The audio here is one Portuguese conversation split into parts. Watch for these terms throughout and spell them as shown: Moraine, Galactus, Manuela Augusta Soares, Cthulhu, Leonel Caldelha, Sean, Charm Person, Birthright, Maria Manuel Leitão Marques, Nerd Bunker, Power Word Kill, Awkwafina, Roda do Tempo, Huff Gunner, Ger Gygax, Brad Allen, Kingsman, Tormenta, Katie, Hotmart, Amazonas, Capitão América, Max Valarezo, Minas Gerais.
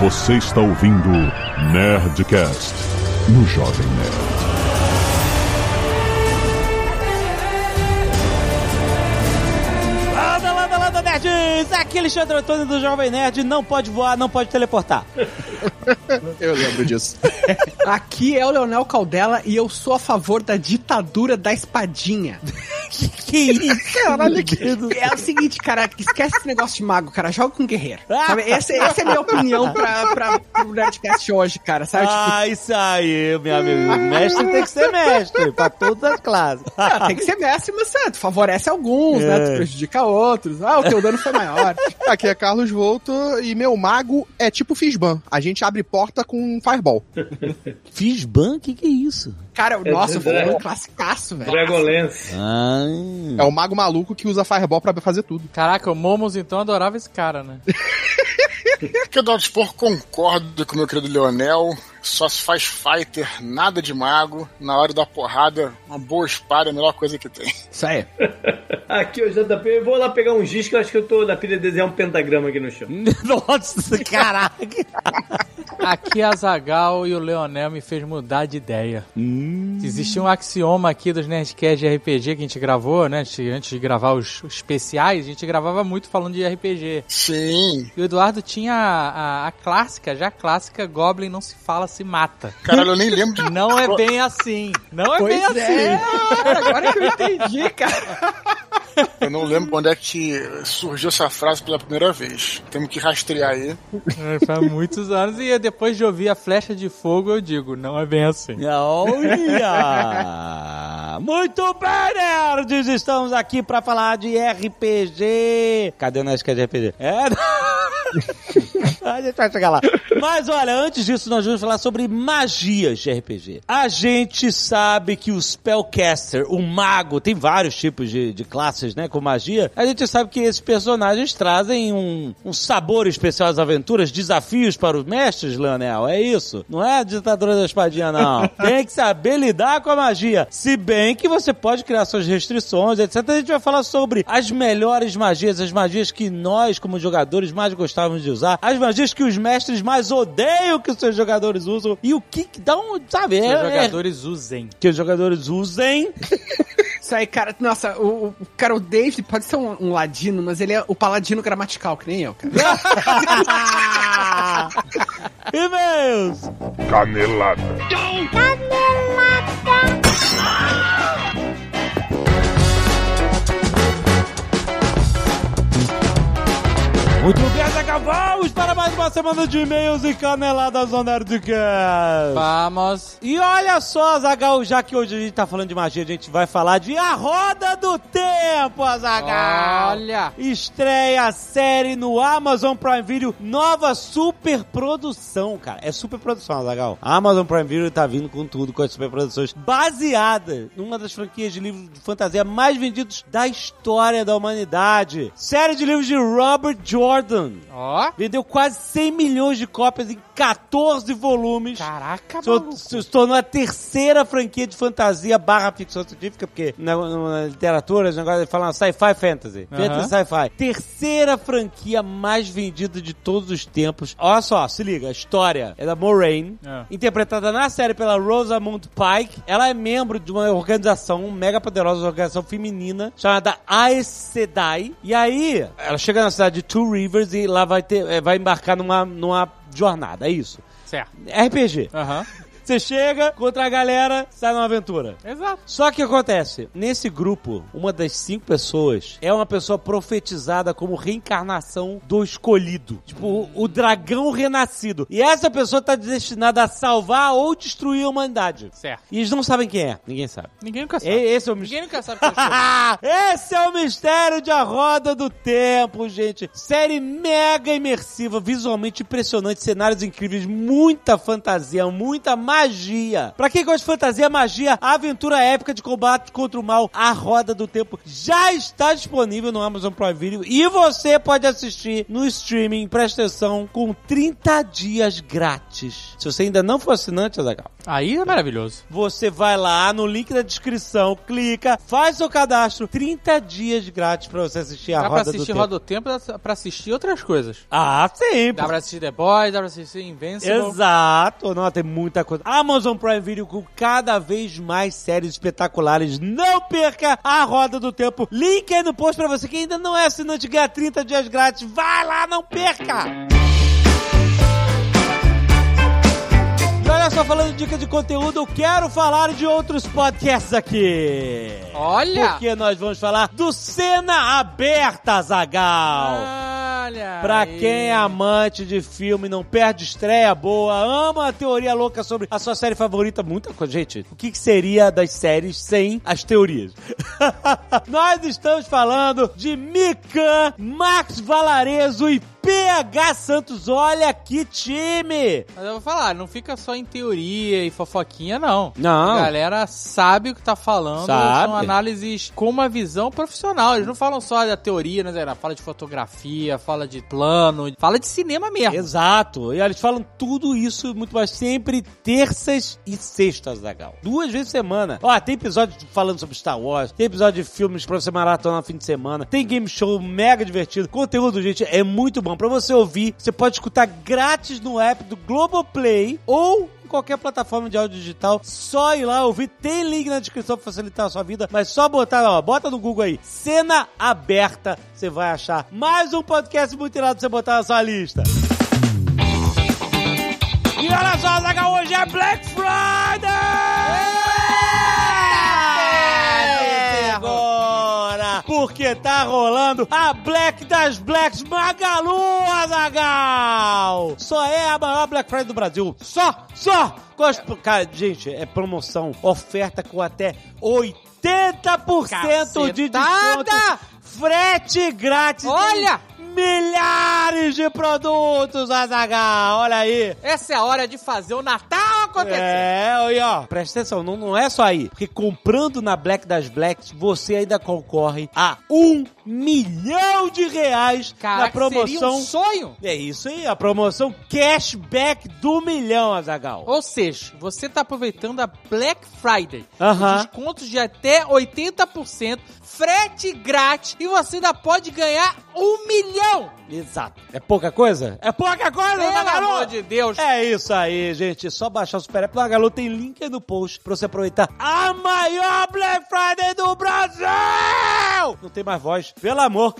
Você está ouvindo Nerdcast no Jovem Nerd. Landa, nerds! Aqui é Alexandre Antônio do Jovem Nerd. Não pode voar, não pode teleportar. Eu lembro disso. Aqui é o Leonel Caldelha e eu sou a favor da ditadura da espadinha. Que isso? Caralho, querido. É o seguinte, cara, esquece esse negócio de mago, cara. Joga com guerreiro. Sabe? Essa é a minha opinião pro Nerdcast hoje, cara. Sabe? Isso aí, meu amigo. Mestre tem que ser mestre, pra todas as classes. Ah, tem que ser mestre, mas tu favorece alguns, né? Tu prejudica outros. Ah, o teu dano foi maior. Aqui é Carlos Volta e meu mago é tipo Fizban. A gente abre porta com um fireball. Fizban? Que é isso? Cara, nossa, foi um classicaço, velho. Gregolense. É o mago maluco que usa fireball pra fazer tudo. Caraca, o Momos então adorava esse cara, né? Que eu, Donald Spor, concordo com o meu querido Leonel. Só se faz fighter, nada de mago. Na hora da porrada, uma boa espada é a melhor coisa que tem. Isso aí. Aqui, o JP, eu vou lá pegar um giz que eu acho que eu tô na pilha de desenhar um pentagrama aqui no chão. Nossa, caraca. Aqui a Zagal e o Leonel me fez mudar de ideia. Existia um axioma aqui dos Nerdcast de RPG que a gente gravou, né? Antes de gravar os especiais, a gente gravava muito falando de RPG. Sim. E o Eduardo tinha a clássica, já clássica, Goblin não se fala, se mata. Caralho, eu nem lembro de... Não é bem assim. Não é pois bem é. Assim. Cara, agora que eu entendi, cara. Eu não lembro quando é que surgiu essa frase pela primeira vez. Temos que rastrear aí. Faz muitos anos e depois de ouvir a flecha de fogo, eu digo, não é bem assim. Olha! Muito bem, nerds! Estamos aqui pra falar de RPG. Cadê o Nerdcast de RPG? A gente vai chegar lá. Mas olha, antes disso, nós vamos falar sobre magias de RPG. A gente sabe que o Spellcaster, o mago, tem vários tipos de classes, né, com magia. A gente sabe que esses personagens trazem um sabor especial às aventuras, desafios para os mestres, Leonel. É isso. Não é a ditadura da espadinha, não. Tem que saber lidar com a magia. Se bem que você pode criar suas restrições, etc. A gente vai falar sobre as melhores magias, as magias que nós, como jogadores, mais gostamos de usar, as magias que os mestres mais odeiam que os seus jogadores usam e o que dá um, sabe? Que os jogadores usem. Isso aí, cara, nossa, o David pode ser um ladino, mas ele é o paladino gramatical, que nem eu, cara. E-mails! Canelada. Canelada. Muito bem, acabamos para mais uma semana de e-mails e caneladas no Nerdcast. Vamos. E olha só, Zagal, já que hoje a gente tá falando de magia, a gente vai falar de A Roda do Tempo, Zagal. Olha. Estreia a série no Amazon Prime Video, nova superprodução, cara. É superprodução, Zagal. A Amazon Prime Video tá vindo com tudo, com as superproduções baseadas numa das franquias de livros de fantasia mais vendidos da história da humanidade. Série de livros de Robert Jordan. Ó. Vendeu quase 100 milhões de cópias em 14 volumes. Caraca, mano. Se tornou a terceira franquia de fantasia barra ficção científica, porque na literatura os negócios falam sci-fi fantasy. Uhum. Fantasy sci-fi. Terceira franquia mais vendida de todos os tempos. Olha só, se liga. A história é da Moraine, interpretada na série pela Rosamund Pike. Ela é membro de uma organização mega poderosa, uma organização feminina, chamada Aes Sedai. E aí, ela chega na cidade de Two Rivers e lá vai embarcar numa jornada, é isso. Certo. RPG. Aham. Uhum. Você chega, encontra a galera, sai numa aventura. Exato. Só que acontece, nesse grupo, uma das 5 pessoas é uma pessoa profetizada como reencarnação do escolhido. Tipo, o dragão renascido. E essa pessoa tá destinada a salvar ou destruir a humanidade. Certo. E eles não sabem quem é. Ninguém sabe. Ninguém nunca sabe. Esse é o mistério. Ninguém nunca sabe quem é. Esse é o mistério de A Roda do Tempo, gente. Série mega imersiva, visualmente impressionante, cenários incríveis, muita fantasia, muita magia. Pra quem gosta de fantasia, magia, aventura épica de combate contra o mal, A Roda do Tempo já está disponível no Amazon Prime Video e você pode assistir no streaming, presta atenção, com 30 dias grátis. Se você ainda não for assinante, Azaghal, Aí é maravilhoso. Você vai lá no link da descrição, clica, faz seu cadastro, 30 dias grátis pra você assistir a Roda do Tempo. Dá pra assistir Roda do Tempo, dá pra assistir outras coisas. Ah, sim. Dá pra assistir The Boys, dá pra assistir Invincible. Exato. Não, tem muita coisa. Amazon Prime Video com cada vez mais séries espetaculares. Não perca a Roda do Tempo. Link aí no post pra você que ainda não é assinante, ganha 30 dias grátis. Vai lá, não perca! Olha só, falando de dica de conteúdo, eu quero falar de outros podcasts aqui. Olha! Porque nós vamos falar do Cena Aberta, Zagal. Olha! Pra aí. Quem é amante de filme, não perde estreia boa, ama a teoria louca sobre a sua série favorita, muita coisa. Gente, o que seria das séries sem as teorias? Nós estamos falando de Mikan, Max Valarezo e PH Santos, olha que time! Mas eu vou falar, não fica só em teoria e fofoquinha, não. Não. A galera sabe o que tá falando, são análises com uma visão profissional. Eles não falam só da teoria, né? Fala de fotografia, fala de plano, fala de cinema mesmo. Exato. E eles falam tudo isso muito mais sempre terças e sextas, legal. 2 vezes por semana. Ó, tem episódio falando sobre Star Wars, tem episódio de filmes pra você maratonar no fim de semana, tem game show mega divertido. Conteúdo, gente, é muito bom. Pra você ouvir, você pode escutar grátis no app do Globoplay ou em qualquer plataforma de áudio digital. Só ir lá ouvir. Tem link na descrição pra facilitar a sua vida, mas só botar, ó, bota no Google aí, Cena Aberta, você vai achar mais um podcast muito irado pra você botar na sua lista. E olha só, Zagal, hoje é Black Friday! Porque tá rolando a Black das Blacks Magalu, Zagal! Só é a maior Black Friday do Brasil. Só! Cara, gente, é promoção, oferta com até 80% Cacetada. De desconto. Frete grátis. Olha! Milhares de produtos, Azaghal! Olha aí! Essa é a hora de fazer o Natal acontecer! É, e ó, presta atenção, não é só aí. Porque comprando na Black das Blacks, você ainda concorre a R$1 milhão. Caraca, na promoção. Seria um sonho? É isso aí, a promoção Cashback do Milhão, Azaghal. Ou seja, você tá aproveitando a Black Friday. Descontos de até 80%, frete grátis e você ainda pode ganhar R$1 milhão! Exato. É pouca coisa? É pouca coisa, Magalu! Pelo amor de Deus! É isso aí, gente. É só baixar o Super App do Magalu. Tem link aí no post pra você aproveitar a maior Black Friday do Brasil! Não tem mais voz. Pelo amor!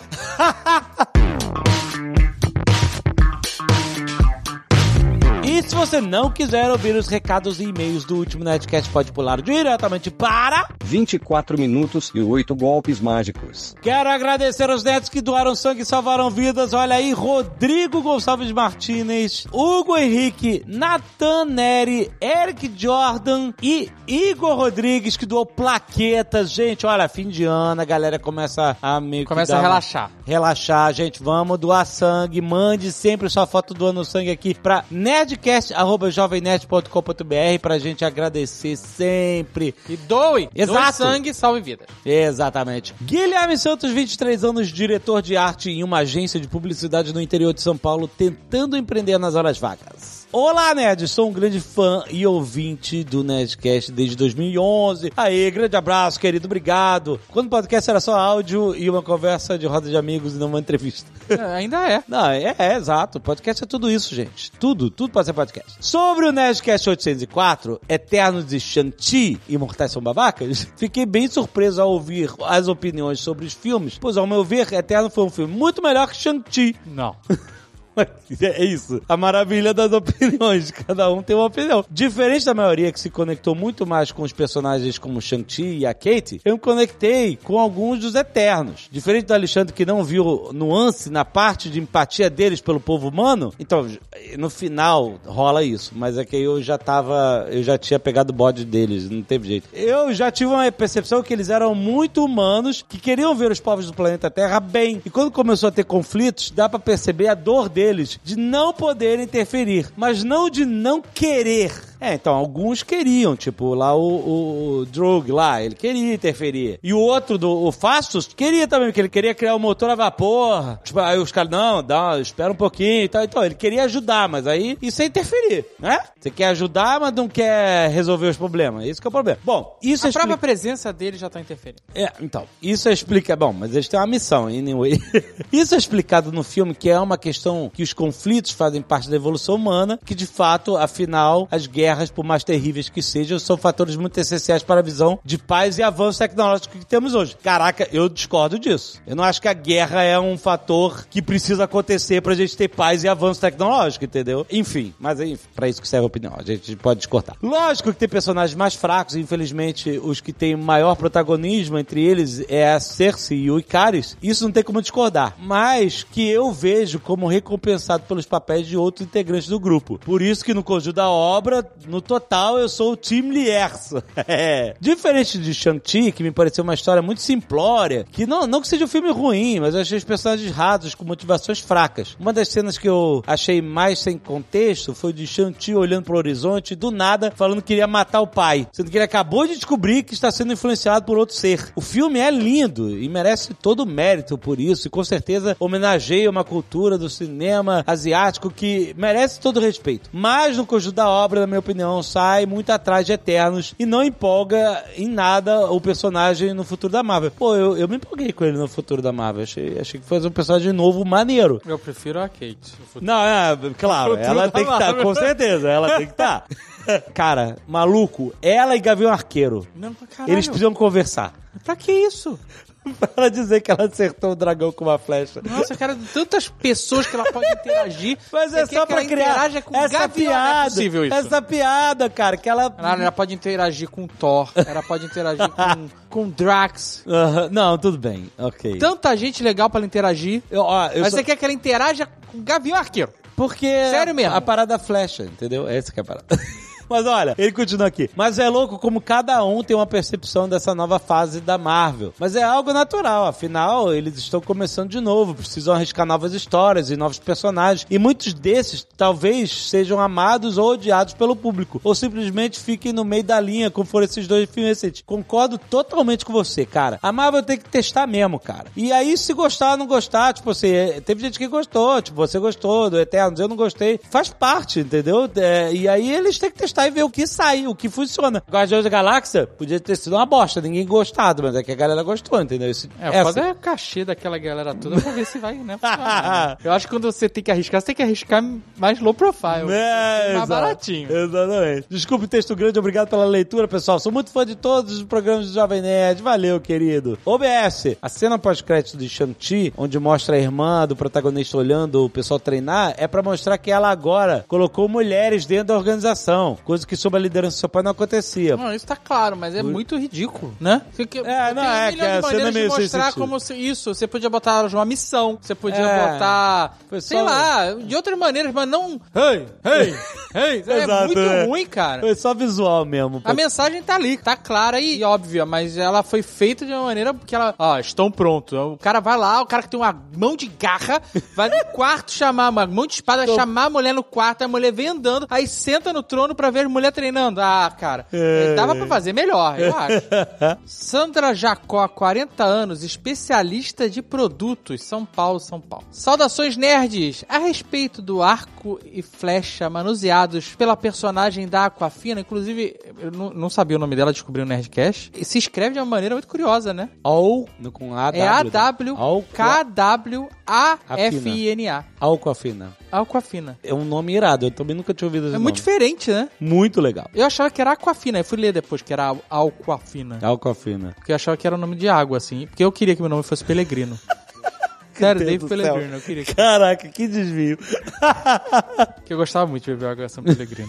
E se você não quiser ouvir os recados e e-mails do último Nerdcast, pode pular diretamente para... 24 minutos e 8 golpes mágicos. Quero agradecer aos nerds que doaram sangue e salvaram vidas. Olha aí, Rodrigo Gonçalves Martínez, Hugo Henrique, Nathan Neri, Eric Jordan e Igor Rodrigues, que doou plaquetas. Gente, olha, fim de ano, a galera começa a meio que começa a relaxar. Relaxar, gente, vamos doar sangue. Mande sempre sua foto doando sangue aqui para Nerd podcast@jovemnerd.com.br pra gente agradecer sempre. E doe! Exato. Doe sangue, salve vidas. Exatamente. Guilherme Santos, 23 anos, diretor de arte em uma agência de publicidade no interior de São Paulo, tentando empreender nas horas vagas. Olá, nerds! Sou um grande fã e ouvinte do Nerdcast desde 2011. Aê, grande abraço, querido, obrigado. Quando o podcast era só áudio e uma conversa de roda de amigos e não uma entrevista. Ainda é. Não, é exato. Podcast é tudo isso, gente. Tudo pode ser podcast. Sobre o Nerdcast 804, Eternos e Shang-Chi, Imortais São Babacas, fiquei bem surpreso ao ouvir as opiniões sobre os filmes, pois, ao meu ver, Eterno foi um filme muito melhor que Shang-Chi. Não. É isso, a maravilha das opiniões. Cada um tem uma opinião. Diferente da maioria que se conectou muito mais com os personagens como Shang-Chi e a Kate, eu me conectei com alguns dos Eternos. Diferente do Alexandre, que não viu nuance na parte de empatia deles pelo povo humano. Então, no final rola isso, mas é que eu já tinha pegado o bode deles, não teve jeito. Eu já tive uma percepção que eles eram muito humanos, que queriam ver os povos do planeta Terra bem. E quando começou a ter conflitos, dá pra perceber a dor deles de não poder interferir, mas não de não querer É, então, alguns queriam, tipo, lá o Droog lá, ele queria interferir. E o outro, o Fastos, queria também, porque ele queria criar um motor a vapor. Tipo, aí os caras, não, espera um pouquinho e tal. Então, ele queria ajudar, mas aí isso é interferir, né? Você quer ajudar, mas não quer resolver os problemas. Isso que é o problema. Bom, isso a própria presença dele já tá interferindo. É, então, isso explica... Bom, mas eles têm uma missão, anyway. Isso é explicado no filme, que é uma questão que os conflitos fazem parte da evolução humana, que de fato, afinal, as guerras, por mais terríveis que sejam, são fatores muito essenciais para a visão de paz e avanço tecnológico que temos hoje. Caraca, eu discordo disso. Eu não acho que a guerra é um fator que precisa acontecer pra gente ter paz e avanço tecnológico, entendeu? Enfim, mas é pra isso que serve a opinião. A gente pode discordar. Lógico que tem personagens mais fracos, infelizmente, os que têm maior protagonismo entre eles é a Cersei e o Icaris. Isso não tem como discordar. Mas que eu vejo como recompensado pelos papéis de outros integrantes do grupo. Por isso que no conjunto da obra, no total, eu sou o Team Lierso. Diferente de Shang-Chi, que me pareceu uma história muito simplória, que não que seja um filme ruim, mas eu achei os personagens rasos, com motivações fracas. Uma das cenas que eu achei mais sem contexto foi de Shang-Chi olhando pro horizonte, do nada, falando que iria matar o pai, sendo que ele acabou de descobrir que está sendo influenciado por outro ser. O filme é lindo e merece todo o mérito por isso, e com certeza homenageia uma cultura do cinema asiático que merece todo o respeito. Mas no conjunto da obra, na minha opinião, sai muito atrás de Eternos e não empolga em nada o personagem no futuro da Marvel. Pô, eu me empolguei com ele no futuro da Marvel. Achei que foi um personagem novo, maneiro. Eu prefiro a Kate. Não, claro, ela tem que estar, com certeza, ela tem que estar. Cara, maluco, ela e Gavião Arqueiro. Não, caralho. Eles precisam conversar. Pra que isso? Pra ela dizer que ela acertou o dragão com uma flecha. Nossa, cara, tantas pessoas que ela pode interagir. Mas é só pra criar essa piada. Essa piada, cara, que ela... Ela pode interagir com o Thor. Ela pode interagir com o Drax. Não, tudo bem, ok. Tanta gente legal pra ela interagir. Mas você quer que ela interaja com o Gavião Arqueiro. Porque... Sério mesmo. A parada flecha, entendeu? Essa que é a parada. Mas olha, ele continua aqui. Mas é louco como cada um tem uma percepção dessa nova fase da Marvel. Mas é algo natural, afinal, eles estão começando de novo, precisam arriscar novas histórias e novos personagens. E muitos desses talvez sejam amados ou odiados pelo público, ou simplesmente fiquem no meio da linha, como foram esses dois filmes recentes. Concordo totalmente com você, cara. A Marvel tem que testar mesmo, cara. E aí, se gostar ou não gostar, tipo assim, teve gente que gostou, tipo, você gostou do Eternos, eu não gostei. Faz parte, entendeu? E aí eles têm que testar e ver o que sai, o que funciona. Guardiões da Galáxia podia ter sido uma bosta, ninguém gostado, mas é que a galera gostou, entendeu? Foda é o cachê daquela galera toda pra ver se vai, né? Eu acho que quando você tem que arriscar, você tem que arriscar mais low profile. Mais baratinho. Exatamente. Desculpe o texto grande, obrigado pela leitura, pessoal. Sou muito fã de todos os programas do Jovem Nerd. Valeu, querido. OBS, a cena pós-crédito de Shang-Chi, onde mostra a irmã do protagonista olhando o pessoal treinar, é pra mostrar que ela agora colocou mulheres dentro da organização. Coisa que sob a liderança do seu pai não acontecia. Não, isso tá claro, mas é muito ridículo, né? Você podia botar elas numa missão, você podia botar, de outras maneiras, mas não... Hey. Exato, muito ruim, cara. Foi só visual mesmo. A mensagem tá ali, tá clara e óbvia, mas ela foi feita de uma maneira que ela... estão prontos. O cara vai lá, o cara que tem uma mão de garra, vai no quarto chamar, uma mão de espada, chamar a mulher no quarto, a mulher vem andando, aí senta no trono pra ver mulher treinando. Cara, dava pra fazer melhor, eu acho. Sandra Jacó, 40 anos, especialista de produtos, São Paulo. Saudações, nerds! A respeito do arco e flecha manuseados pela personagem da Awkwafina, inclusive, eu não sabia o nome dela, descobri no Nerdcast, e se escreve de uma maneira muito curiosa, né? Com A, W. É A-W-K-W-A-F-I-N-A. Awkwafina. Awkwafina. É um nome irado, eu também nunca tinha ouvido esse nome. Muito diferente, né? Muito legal. Eu achava que era Awkwafina, eu fui ler depois que era Awkwafina. Porque eu achava que era o nome de água, assim, porque eu queria que meu nome fosse Pelegrino. Sério, Dave Pelegrino, eu queria. Caraca, que desvio. Que eu gostava muito de beber água São Pelegrino.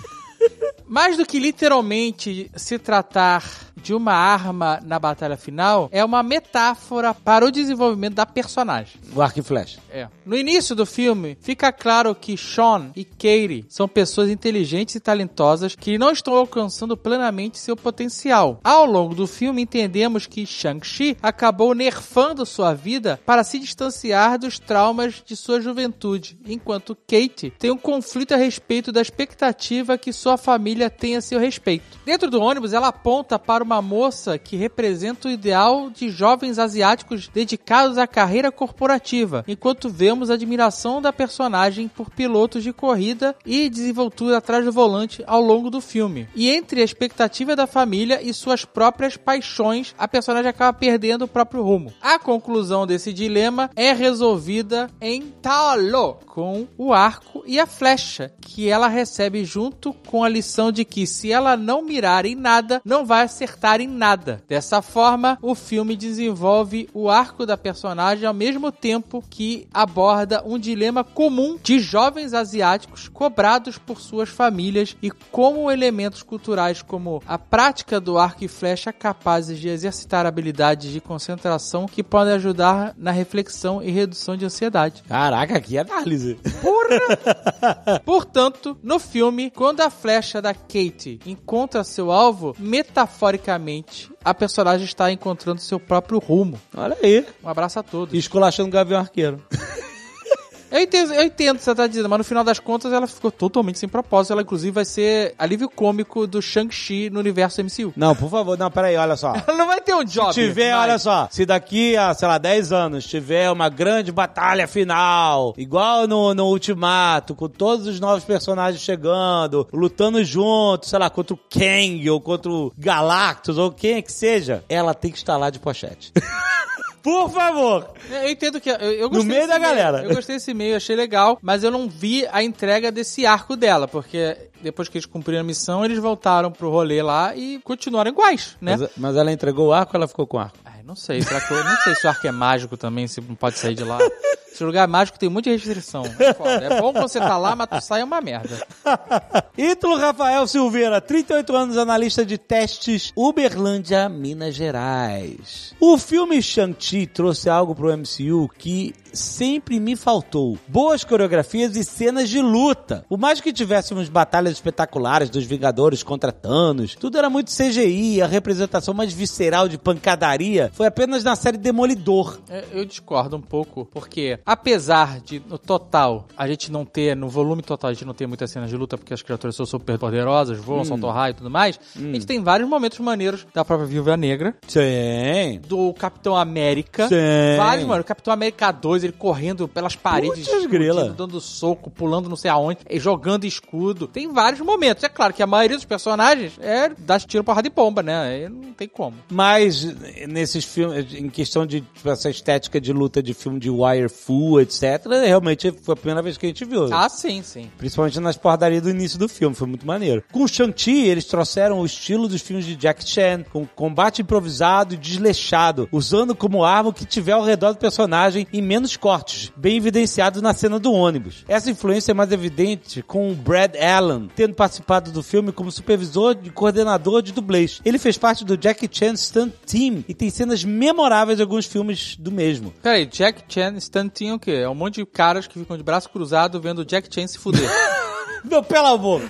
Mais do que literalmente se tratar de uma arma na batalha final, é uma metáfora para o desenvolvimento da personagem. O arco e flecha. É. No início do filme, fica claro que Sean e Katie são pessoas inteligentes e talentosas que não estão alcançando plenamente seu potencial. Ao longo do filme, entendemos que Shang-Chi acabou nerfando sua vida para se distanciar dos traumas de sua juventude, enquanto Katie tem um conflito a respeito da expectativa que sua família filha tenha seu respeito. Dentro do ônibus, ela aponta para uma moça que representa o ideal de jovens asiáticos dedicados à carreira corporativa, enquanto vemos a admiração da personagem por pilotos de corrida e desenvoltura atrás do volante ao longo do filme. E entre a expectativa da família e suas próprias paixões, a personagem acaba perdendo o próprio rumo. A conclusão desse dilema é resolvida em Taolo, com o arco e a flecha, que ela recebe junto com a lição de que se ela não mirar em nada, não vai acertar em nada. Dessa forma, o filme desenvolve o arco da personagem ao mesmo tempo que aborda um dilema comum de jovens asiáticos cobrados por suas famílias e como elementos culturais como a prática do arco e flecha capazes de exercitar habilidades de concentração que podem ajudar na reflexão e redução de ansiedade. Caraca, que análise! Porra! Portanto, no filme, quando a flecha da Kate encontra seu alvo, metaforicamente, a personagem está encontrando seu próprio rumo. Olha aí. Um abraço a todos. E esculachando o Gavião Arqueiro. Eu entendo o que você tá dizendo, mas no final das contas ela ficou totalmente sem propósito. Ela, inclusive, vai ser alívio cômico do Shang-Chi no universo MCU. Não, por favor, não, peraí, olha só. Ela não vai ter um job. Se tiver, mas... olha só, se daqui a, sei lá, 10 anos tiver uma grande batalha final, igual no Ultimato, com todos os novos personagens chegando, lutando juntos, sei lá, contra o Kang ou contra o Galactus ou quem é que seja, ela tem que estar lá de pochete. Por favor! Eu entendo que... Eu gostei no meio da galera. Eu gostei desse meio, achei legal, mas eu não vi a entrega desse arco dela, porque depois que eles cumpriram a missão, eles voltaram pro rolê lá e continuaram iguais, né? Mas ela entregou o arco ou ela ficou com o arco? Ai, não sei. Será que eu não sei se o arco é mágico também, se não pode sair de lá. Esse lugar mágico tem muita restrição. É bom quando você tá lá, mas tu sai uma merda. Ítalo Rafael Silveira, 38 anos, analista de testes, Uberlândia, Minas Gerais. O filme Shang-Chi trouxe algo pro MCU que sempre me faltou. Boas coreografias e cenas de luta. Por mais que tivéssemos batalhas espetaculares dos Vingadores contra Thanos, tudo era muito CGI, a representação mais visceral de pancadaria foi apenas na série Demolidor. Eu discordo um pouco, porque apesar de, no total, a gente não ter, no volume total, a gente não ter muitas cenas de luta, porque as criaturas são super poderosas, voam, soltam raio e tudo mais, a gente tem vários momentos maneiros da própria Viúva Negra. Sim. Do Capitão América. Sim. Vários, mano. Capitão América 2, ele correndo pelas paredes, dando soco, pulando não sei aonde, jogando escudo. Tem vários momentos. É claro que a maioria dos personagens é dar tiro, porrada e bomba, né? Não tem como. Mas, nesses filmes, em questão de tipo, essa estética de luta de filme de wire full, etc., realmente foi a primeira vez que a gente viu. Ah, sim, sim. Principalmente nas porradarias do início do filme. Foi muito maneiro. Com o Shang-Chi, eles trouxeram o estilo dos filmes de Jack Chan, com combate improvisado e desleixado, usando como arma o que tiver ao redor do personagem e menos cortes, bem evidenciado na cena do ônibus. Essa influência é mais evidente com o Brad Allen, tendo participado do filme como supervisor e coordenador de dublês. Ele fez parte do Jack Chan Stunt Team e tem cenas memoráveis de alguns filmes do mesmo. Peraí, Jack Chan Stunt Team é o quê? É um monte de caras que ficam de braço cruzado vendo o Jack Chan se fuder. Não, pela boca.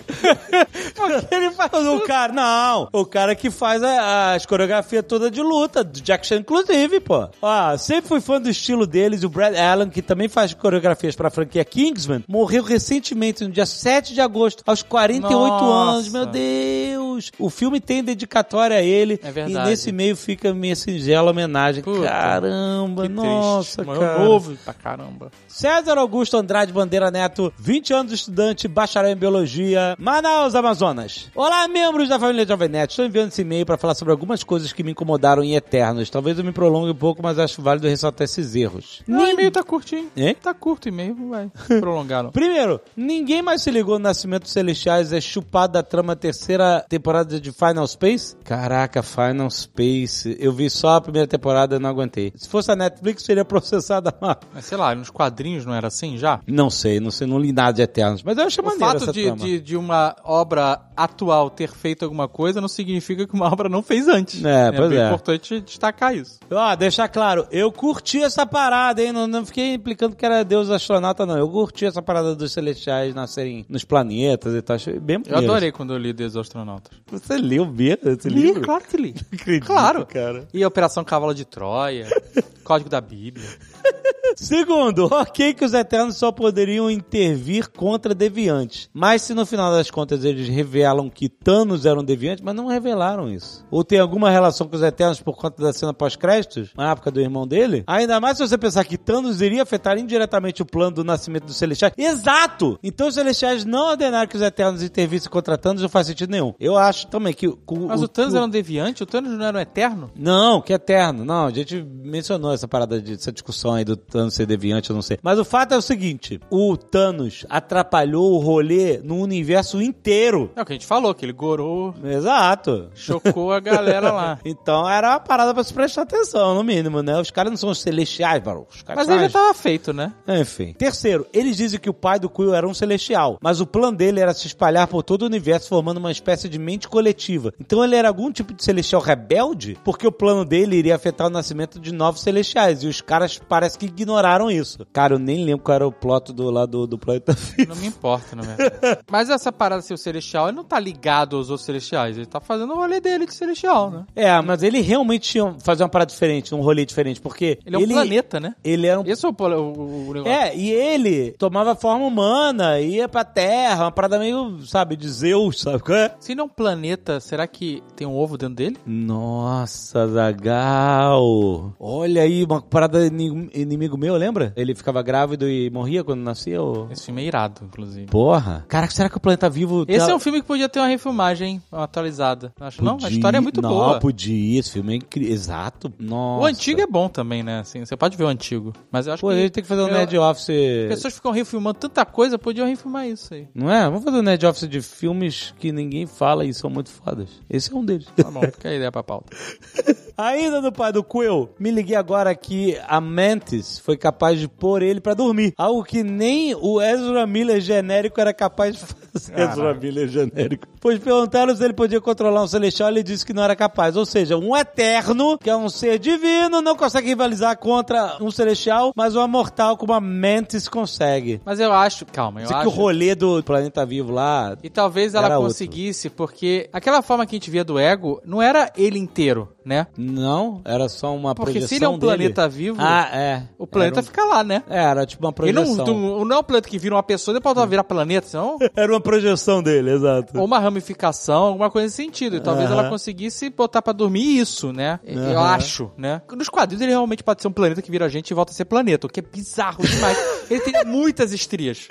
Ele faz o cara, não. O cara que faz as coreografias todas de luta, do Jack Chan, inclusive, pô. Ó, sempre fui fã do estilo deles. O Brad Allen, que também faz coreografias pra franquia Kingsman, morreu recentemente, no dia 7 de agosto, aos 48 anos. Meu Deus! O filme tem dedicatória a ele. É verdade. E nesse meio fica minha singela homenagem. Puta, caramba, nossa, triste, cara. Novo pra caramba. César Augusto Andrade Bandeira Neto, 20 anos de estudante, bacharel em Biologia, Manaus, Amazonas. Olá, membros da família Jovem Nerd. Estou enviando esse e-mail para falar sobre algumas coisas que me incomodaram em Eternos. Talvez eu me prolongue um pouco, mas acho válido ressaltar esses erros. O e-mail tá curtinho. Hein? Tá curto o e-mail, não vai prolongar, não. Primeiro, ninguém mais se ligou no Nascimento dos Celestiais, é chupado da trama terceira temporada de Final Space? Caraca, Final Space. Eu vi só a primeira temporada e não aguentei. Se fosse a Netflix, seria processada lá. Mas sei lá, nos quadrinhos não era assim já? Não sei, não li nada de Eternos. Mas eu achei maneiro. O fato de uma obra atual ter feito alguma coisa não significa que uma obra não fez antes. É importante destacar isso. Ó, deixar claro, eu curti essa parada, hein? Não fiquei implicando que era Deus Astronauta, não. Eu curti essa parada dos celestiais nascerem nos planetas e tal. Achei bem bonito. Eu adorei quando eu li Deus Astronauta. Você leu mesmo esse livro? Claro que li. Não acredito, claro. Cara. E a Operação Cavalo de Troia, Código da Bíblia... Segundo, ok que os Eternos só poderiam intervir contra deviantes. Mas se no final das contas eles revelam que Thanos era um deviante, mas não revelaram isso. Ou tem alguma relação com os Eternos por conta da cena pós-créditos, na época do irmão dele? Ainda mais se você pensar que Thanos iria afetar indiretamente o plano do nascimento dos Celestiais. Exato! Então os Celestiais não ordenaram que os Eternos intervissem contra Thanos, não faz sentido nenhum. Eu acho também que... Mas o Thanos era um deviante? O Thanos não era um Eterno? Não, que Eterno. Não, a gente mencionou essa parada, essa discussão aí do Thanos ser deviante, eu não sei. Mas o fato é o seguinte, o Thanos atrapalhou o rolê no universo inteiro. É o que a gente falou, que ele gorou. Exato. Chocou a galera lá. Então era uma parada pra se prestar atenção, no mínimo, né? Os caras não são os Celestiais, varão. Mas ele já tava feito, né? Enfim. Terceiro, eles dizem que o pai do Quill era um Celestial, mas o plano dele era se espalhar por todo o universo, formando uma espécie de mente coletiva. Então ele era algum tipo de Celestial rebelde? Porque o plano dele iria afetar o nascimento de novos Celestiais, e os caras parece que ignoraram isso. Cara, eu nem lembro qual era o plot do lado do planeta. Não me importa, não é? Mas essa parada ser o Celestial, ele não tá ligado aos outros Celestiais, ele tá fazendo o rolê dele de Celestial, né? É, mas ele realmente tinha fazer uma parada diferente, um rolê diferente, porque... Ele é um planeta, né? Ele era um... Esse é o negócio. É, e ele tomava forma humana, ia pra Terra, uma parada meio, sabe, de Zeus, sabe qual é? Se ele é um planeta, será que tem um ovo dentro dele? Nossa, Zagal! Olha aí, uma parada inimigo meu, lembra? Ele ficava grávido e morria quando nascia? Ou... Esse filme é irado, inclusive. Porra! Caraca, será que o planeta vivo... Esse é um filme que podia ter uma refilmagem, hein? Uma atualizada. Não acho, podia... não? A história é muito boa. Não, podia. Esse filme é incrível. Exato. Nossa. O antigo é bom também, né? Assim, você pode ver o antigo. Mas eu acho que... a gente tem que fazer um Nerd Office... Pessoas ficam refilmando tanta coisa, podiam refilmar isso aí. Não é? Vamos fazer um Nerd Office de filmes que ninguém fala e são muito fodas. Esse é um deles. Tá bom, fica a ideia pra pauta. Ainda do pai do Quill, me liguei agora que a Mantis foi capaz de pôr ele pra dormir. Algo que nem o Ezra Miller genérico era capaz de fazer. Caramba. Ezra Miller genérico. Pois perguntaram se ele podia controlar um Celestial e ele disse que não era capaz. Ou seja, um Eterno, que é um ser divino, não consegue rivalizar contra um Celestial, mas uma mortal como a Mantis consegue. Mas eu acho... Calma, eu acho que o rolê do planeta vivo lá... E talvez ela conseguisse, porque aquela forma que a gente via do ego, não era ele inteiro, né? Não, era só uma projeção dele. Porque se ele é um planeta vivo, o planeta fica lá, né? É, era tipo uma projeção. Ele não é um planeta que vira uma pessoa, depois ela virar planeta, senão... Era uma projeção dele, exato. Ou uma ramificação, alguma coisa nesse sentido. E talvez ela conseguisse botar pra dormir isso, né? Eu acho, né? Nos quadrinhos ele realmente pode ser um planeta que vira gente e volta a ser planeta, o que é bizarro demais. Ele tem muitas estrias.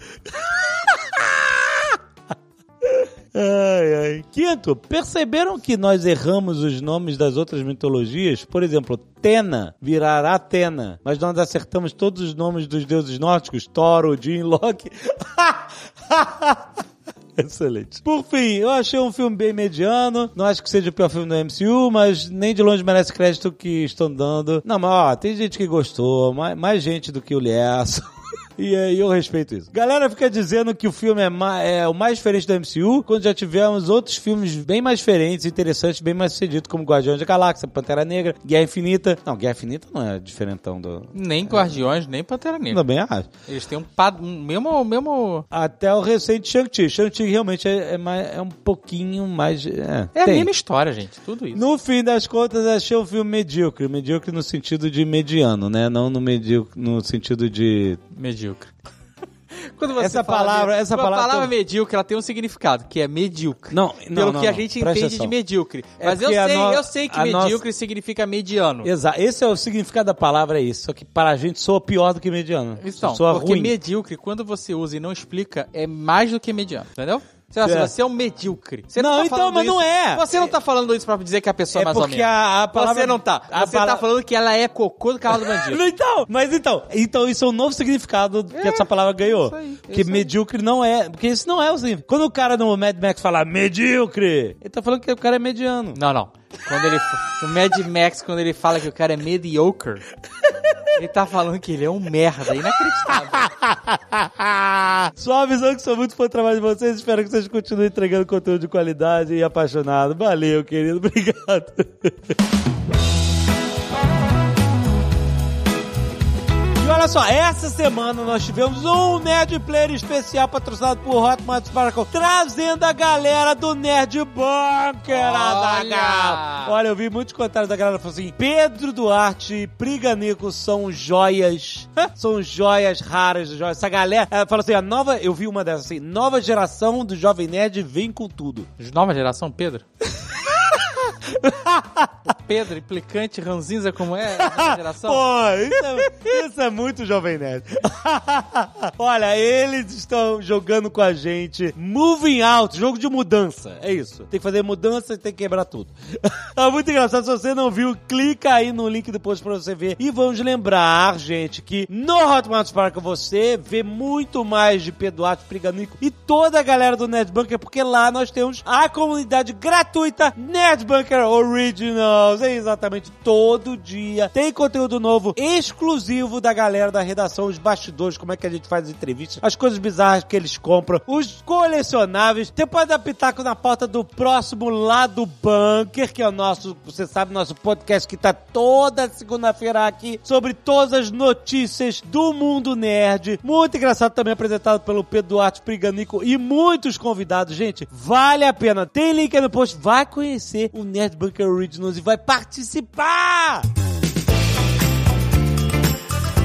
Ai, ai. Quinto, perceberam que nós erramos os nomes das outras mitologias? Por exemplo, Tena virará Atena, mas nós acertamos todos os nomes dos deuses nórdicos, Thor, Odin, Loki. Excelente. Por fim, eu achei um filme bem mediano. Não acho que seja o pior filme do MCU, mas nem de longe merece crédito que estão dando. Não, mas ó, tem gente que gostou, mais gente do que o Liaço. E eu respeito isso. Galera fica dizendo que o filme é o mais diferente do MCU, quando já tivemos outros filmes bem mais diferentes, interessantes, bem mais sucedidos, como Guardiões da Galáxia, Pantera Negra, Guerra Infinita. Não, Guerra Infinita não é diferentão do... Nem Guardiões, nem Pantera Negra. Também acho. Eles têm um mesmo... Até o recente Shang-Chi. Shang-Chi realmente é um pouquinho mais... É a mesma história, gente. Tudo isso. No fim das contas, achei um filme medíocre. Medíocre no sentido de mediano, né? Não no sentido de... Medíocre. Quando você essa palavra medíocre, ela tem um significado, que é medíocre. Não, que a gente entende atenção. De medíocre. Mas eu sei que medíocre significa mediano. Exato. Esse é o significado da palavra, é isso. Só que para a gente soa pior do que mediano. Então, porque ruim. Medíocre, quando você usa e não explica, é mais do que mediano, entendeu? Você é um medíocre. Você não, então, mas isso. Não é. Você não tá falando isso pra dizer que a pessoa é mais ou menos. É porque a palavra... Você não tá. Tá falando que ela é cocô do carro do bandido. Então, isso é um novo significado que essa palavra ganhou. Isso aí, que isso medíocre aí. Não é... Porque isso não é o significado. Quando o cara no Mad Max fala medíocre, ele tá falando que o cara é mediano. Não. Quando ele... No Mad Max, quando ele fala que o cara é mediocre... Ele tá falando que ele é um merda, inacreditável. Só avisando que sou muito fã do trabalho de vocês. Espero que vocês continuem entregando conteúdo de qualidade e apaixonado. Valeu, querido. Obrigado. olha só, essa semana nós tivemos um Nerd Player especial patrocinado por Hotmart Sparkle, trazendo a galera do Nerd Bunker, Zagal. Olha, eu vi muitos comentários da galera falando assim, Pedro Duarte e Priganico são joias raras. Joias. Essa galera, ela fala assim, eu vi uma dessas assim, nova geração do Jovem Nerd vem com tudo. Nova geração, Pedro? O Pedro, implicante, ranzinza como é a geração? Pô, isso é muito Jovem Nerd. Olha, eles estão jogando com a gente Moving Out, jogo de mudança. É isso. Tem que fazer mudança e tem que quebrar tudo. É muito engraçado. Se você não viu, clica aí no link do post pra você ver. E vamos lembrar, gente, que no Hotmart Spark você vê muito mais de Pedro Duarte, Priganico e toda a galera do Nerd Bunker, porque lá nós temos a comunidade gratuita Nerd Bunker Originals, é exatamente todo dia. Tem conteúdo novo exclusivo da galera da redação, os bastidores, como é que a gente faz as entrevistas, as coisas bizarras que eles compram, os colecionáveis. Você pode dar pitaco na pauta do próximo Lado Bunker, que é o nosso, você sabe, nosso podcast que tá toda segunda-feira aqui, sobre todas as notícias do mundo nerd. Muito engraçado também, apresentado pelo Pedro Duarte, Priganico e muitos convidados. Gente, vale a pena. Tem link aí no post. Vai conhecer o Nerd Bunker Originals e vai participar!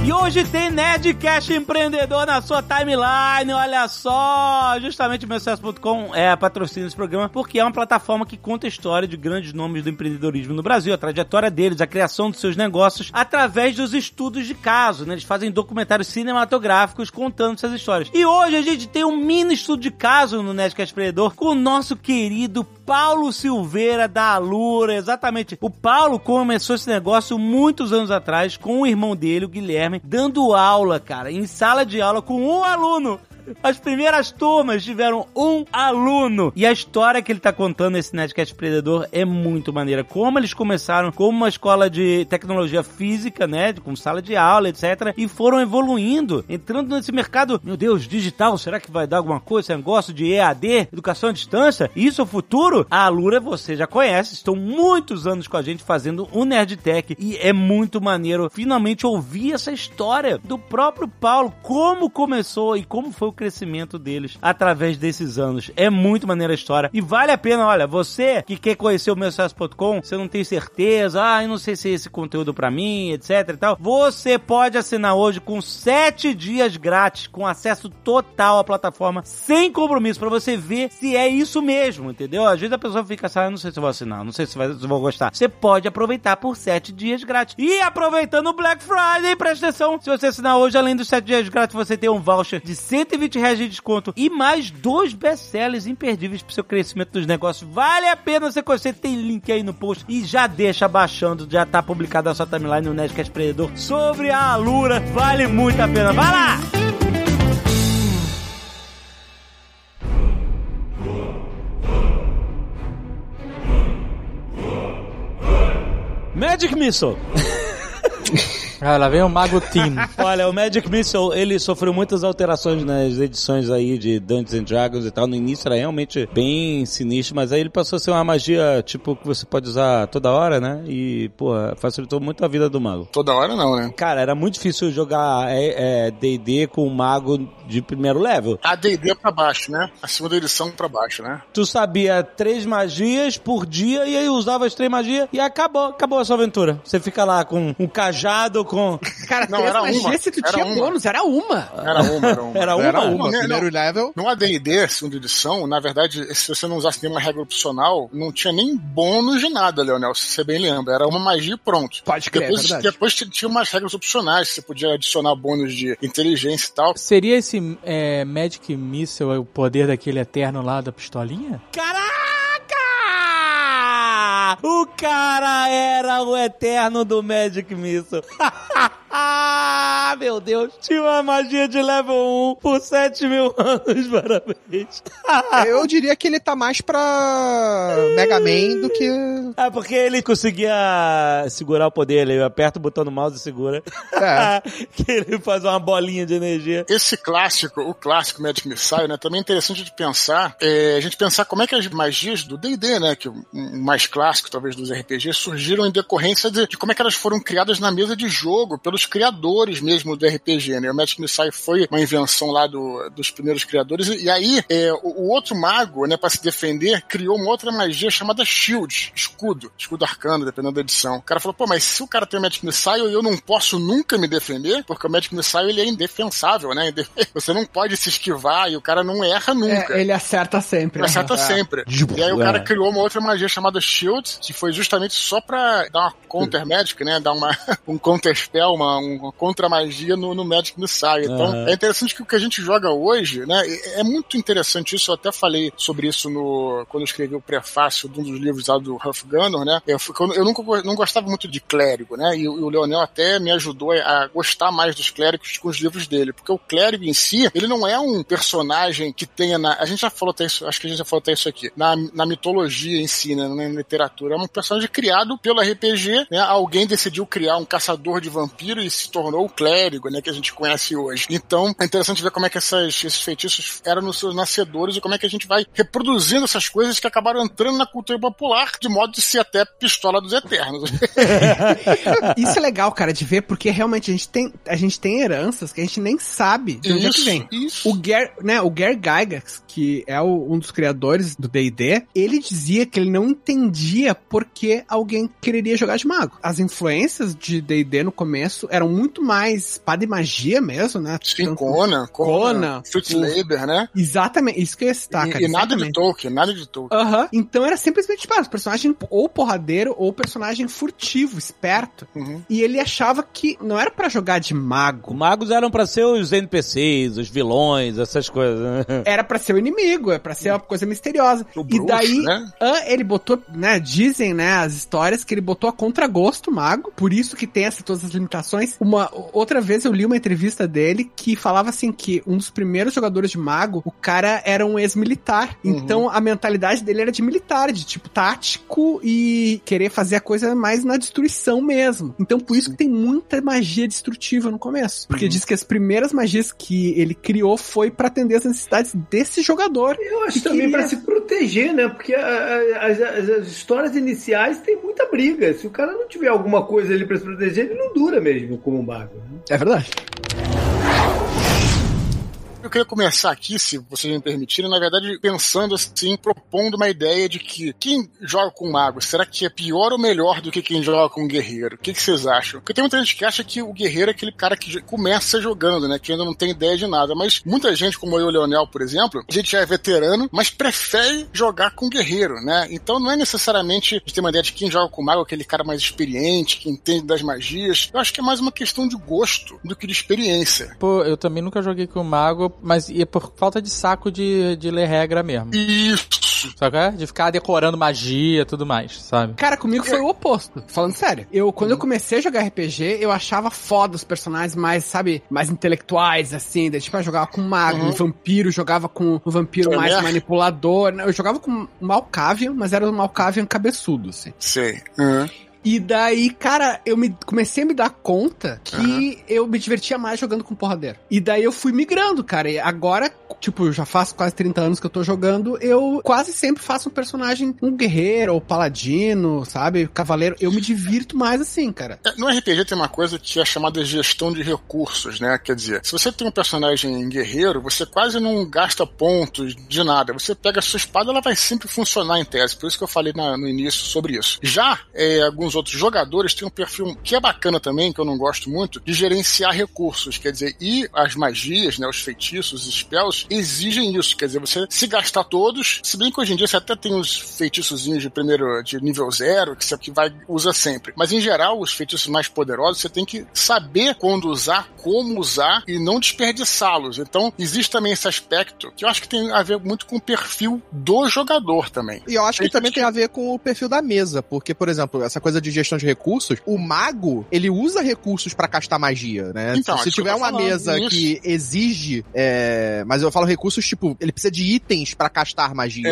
E hoje tem Nerdcast Empreendedor na sua timeline, olha só! Justamente o meusucesso.com patrocina esse programa porque é uma plataforma que conta a história de grandes nomes do empreendedorismo no Brasil, a trajetória deles, a criação dos seus negócios através dos estudos de caso, né? Eles fazem documentários cinematográficos contando essas histórias. E hoje a gente tem um mini estudo de caso no Nerdcast Empreendedor com o nosso querido Paulo Silveira da Alura, exatamente. O Paulo começou esse negócio muitos anos atrás com o irmão dele, o Guilherme, dando aula, cara, em sala de aula com um aluno. As primeiras turmas tiveram um aluno. E a história que ele tá contando nesse Nerdcast Empreendedor é muito maneira. Como eles começaram como uma escola de tecnologia física, né? Com sala de aula, etc. E foram evoluindo, entrando nesse mercado, meu Deus, digital. Será que vai dar alguma coisa? Esse negócio de EAD, educação à distância? Isso é o futuro? A Alura você já conhece. Estão muitos anos com a gente fazendo o Nerdtech. E é muito maneiro finalmente ouvir essa história do próprio Paulo. Como começou e como foi o crescimento deles através desses anos. É muito maneira a história e vale a pena. Olha, você que quer conhecer o meusucesso.com, você não tem certeza, eu não sei se é esse conteúdo pra mim, etc e tal, você pode assinar hoje com 7 dias grátis, com acesso total à plataforma, sem compromisso, pra você ver se é isso mesmo, entendeu? Às vezes a pessoa fica assim, não sei se eu vou assinar, não sei se eu vou gostar. Você pode aproveitar por 7 dias grátis. E aproveitando o Black Friday, presta atenção, se você assinar hoje, além dos 7 dias grátis, você tem um voucher de 120 reais de desconto e mais 2 best-sellers imperdíveis pro seu crescimento dos negócios. Vale a pena você conhecer, tem link aí no post e já deixa baixando, já tá publicado a sua timeline no Nerdcast Empreendedor sobre a Alura, vale muito a pena, vai lá! Magic Missile! Ah, lá vem o Mago Tim. Olha, o Magic Missile, ele sofreu muitas alterações nas edições aí de Dungeons and Dragons e tal. No início era realmente bem sinistro, mas aí ele passou a ser uma magia, tipo, que você pode usar toda hora, né? E, porra, facilitou muito a vida do mago. Toda hora não, né? Cara, era muito difícil jogar D&D com um mago de primeiro level. A D&D é pra baixo, né? A segunda edição pra baixo, né? Tu sabia 3 magias por dia e aí usava as 3 magias e acabou a sua aventura. Você fica lá com um cajado, com... Cara, não, era uma. Se tu era tinha uma. Bônus, era uma. Era uma. Primeiro level. No AD&D, segunda edição, na verdade, se você não usasse nenhuma regra opcional, não tinha nem bônus de nada, Leonel, se você bem lembra. Era uma magia e pronto. Pode crer, depois tinha umas regras opcionais, você podia adicionar bônus de inteligência e tal. Seria esse Magic Missile o poder daquele eterno lá da pistolinha? Caraca! O cara era o eterno do Magic Missile. Meu Deus. Tinha uma magia de level 1 por 7.000 anos, parabéns. Eu diria que ele tá mais pra Mega Man do que... Ah, porque ele conseguia segurar o poder. Ele aperta o botão do mouse e segura. É. Que ele faz uma bolinha de energia. Esse clássico, o clássico Magic Missile, né? Também é interessante de pensar. A gente pensar como é que as magias do D&D, né? Que o mais clássico, talvez, dos RPGs, surgiram em decorrência de como é que elas foram criadas na mesa de jogo pelos criadores mesmo do RPG, né? O Magic Missile foi uma invenção lá dos primeiros criadores. E aí, o outro mago, né, pra se defender, criou uma outra magia chamada Shield, escudo arcano, dependendo da edição. O cara falou, pô, mas se o cara tem o Magic Missile, eu não posso nunca me defender, porque o Magic Missile, ele é indefensável, né? Você não pode se esquivar e o cara não erra nunca. Ele acerta sempre. Ele acerta sempre. E aí o cara criou uma outra magia chamada Shield, que foi justamente só pra dar uma counter magic, né? Dar um counter spell, uma contra magia no Magic Missile. Então, é interessante que o que a gente joga hoje, né? É muito interessante isso. Eu até falei sobre isso quando eu escrevi o prefácio de um dos livros lá do Huff Gunner, né? Eu nunca não gostava muito de clérigo, né? E o Leonel até me ajudou a gostar mais dos clérigos com os livros dele, porque o clérigo em si, ele não é um personagem que tenha a gente já falou até isso, acho que a gente já falou até isso aqui, na mitologia em si, né? Na literatura, é um personagem criado pelo RPG, né? Alguém decidiu criar um caçador de vampiro e se tornou o clérigo, né? Que a gente conhece hoje. Então, é interessante ver como é que esses feitiços eram nos seus nascedores e como é que a gente vai reproduzindo essas coisas que acabaram entrando na cultura popular, de modo de ser até pistola dos Eternos. Isso é legal, cara, de ver, porque realmente a gente tem heranças que a gente nem sabe de onde é que vem. Isso. O Ger Gygax, que é um dos criadores do D&D, ele dizia que ele não entendia por que alguém quereria jogar de mago. As influências de D&D no começo eram muito mais espada e magia mesmo, né? Sim, Conan. Slayer, né? Exatamente, isso que eu ia citar, cara. E nada de Tolkien, nada de Tolkien. Aham. Então era simplesmente, personagem ou porradeiro ou personagem furtivo, esperto. Uhum. E ele achava que não era pra jogar de mago. Magos eram pra ser os NPCs, os vilões, essas coisas, né? Era pra ser o inimigo, era pra ser uma coisa misteriosa. O bruxo, e daí, né? Ele botou, né, dizem, né, as histórias que ele botou a contragosto o mago, por isso que tem todas as limitações. Outra vez eu li uma entrevista dele que falava assim que um dos primeiros jogadores de mago, o cara era um ex-militar. Uhum. Então a mentalidade dele era de militar, de tipo tático e querer fazer a coisa mais na destruição mesmo. Então por isso que tem muita magia destrutiva no começo. Porque diz que as primeiras magias que ele criou foi pra atender as necessidades desse jogador. Eu acho também pra se proteger, né? Porque as histórias iniciais tem muita briga. Se o cara não tiver alguma coisa ali pra se proteger, ele não dura mesmo como um mago. Né? É verdade. Eu queria começar aqui, se vocês me permitirem, na verdade, pensando assim, propondo uma ideia de que quem joga com mago, será que é pior ou melhor do que quem joga com guerreiro? O que vocês acham? Porque tem muita gente que acha que o guerreiro é aquele cara que começa jogando, né? Que ainda não tem ideia de nada. Mas muita gente, como eu e o Leonel, por exemplo, a gente já é veterano, mas prefere jogar com guerreiro, né? Então não é necessariamente de ter uma ideia de quem joga com mago, aquele cara mais experiente, que entende das magias. Eu acho que é mais uma questão de gosto do que de experiência. Pô, eu também nunca joguei com mago, mas é por falta de saco de ler regra mesmo. Isso. Sabe? De ficar decorando magia e tudo mais, sabe? Cara, comigo foi o oposto. Falando sério. Quando eu comecei a jogar RPG, eu achava foda os personagens mais, sabe, mais intelectuais, assim. Daí, tipo, eu jogava com um mago, um vampiro, jogava com um vampiro mais manipulador. Eu jogava com um Malkavian, mas era um Malkavian cabeçudo, assim. Sei. Uhum. E daí, cara, eu comecei a me dar conta que eu me divertia mais jogando com porradeiro. E daí eu fui migrando, cara. E agora, tipo, já faz quase 30 anos que eu tô jogando, eu quase sempre faço um personagem, um guerreiro ou paladino, sabe? Cavaleiro. Eu me divirto mais assim, cara. No RPG tem uma coisa que é chamada gestão de recursos, né? Quer dizer, se você tem um personagem guerreiro, você quase não gasta pontos de nada. Você pega a sua espada, ela vai sempre funcionar em tese. Por isso que eu falei no início sobre isso. Já, alguns outros jogadores têm um perfil que é bacana também, que eu não gosto muito, de gerenciar recursos, quer dizer, e as magias, né, os feitiços, os spells exigem isso, quer dizer, você se gastar todos, se bem que hoje em dia você até tem uns feitiçozinhos de nível 0 que você usa sempre, mas em geral os feitiços mais poderosos, você tem que saber quando usar, como usar e não desperdiçá-los, então existe também esse aspecto, que eu acho que tem a ver muito com o perfil do jogador também. E eu acho que também tem a ver com o perfil da mesa, porque, por exemplo, essa coisa de gestão de recursos, o mago, ele usa recursos pra castar magia, né? Então, se tiver uma mesa que exige, mas eu falo recursos, tipo, ele precisa de itens pra castar magia.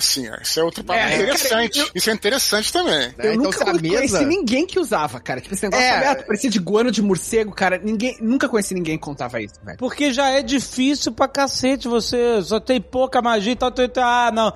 Sim, isso é outro parada interessante. Cara, isso é interessante também. Né? Eu nunca conheci ninguém que usava, cara. Tipo, esse negócio aberto, parecia de guano, de morcego, cara. Nunca conheci ninguém que contava isso, velho. Porque já é difícil pra cacete, você só tem pouca magia, então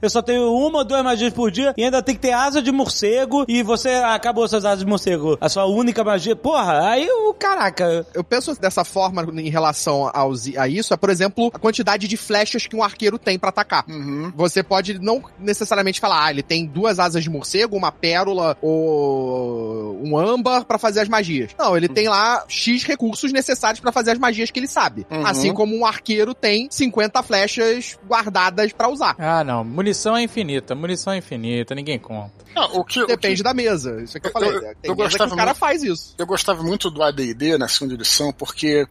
eu só tenho uma ou duas magias por dia, e ainda tem que ter asa de morcego, e você acabou suas asas de morcego, a sua única magia, porra, aí o caraca. Eu penso dessa forma em relação a isso, é, por exemplo, a quantidade de flechas que um arqueiro tem pra atacar. Uhum. Você pode não necessariamente falar, ah, ele tem 2 asas de morcego, uma pérola ou um âmbar pra fazer as magias. Não, ele tem lá X recursos necessários pra fazer as magias que ele sabe. Uhum. Assim como um arqueiro tem 50 flechas guardadas pra usar. Ah, não. Munição é infinita, ninguém conta. Não, depende da mesa. Isso é que eu falei. Tem mesa que o cara faz isso. Eu gostava muito do AD&D na segunda edição, porque,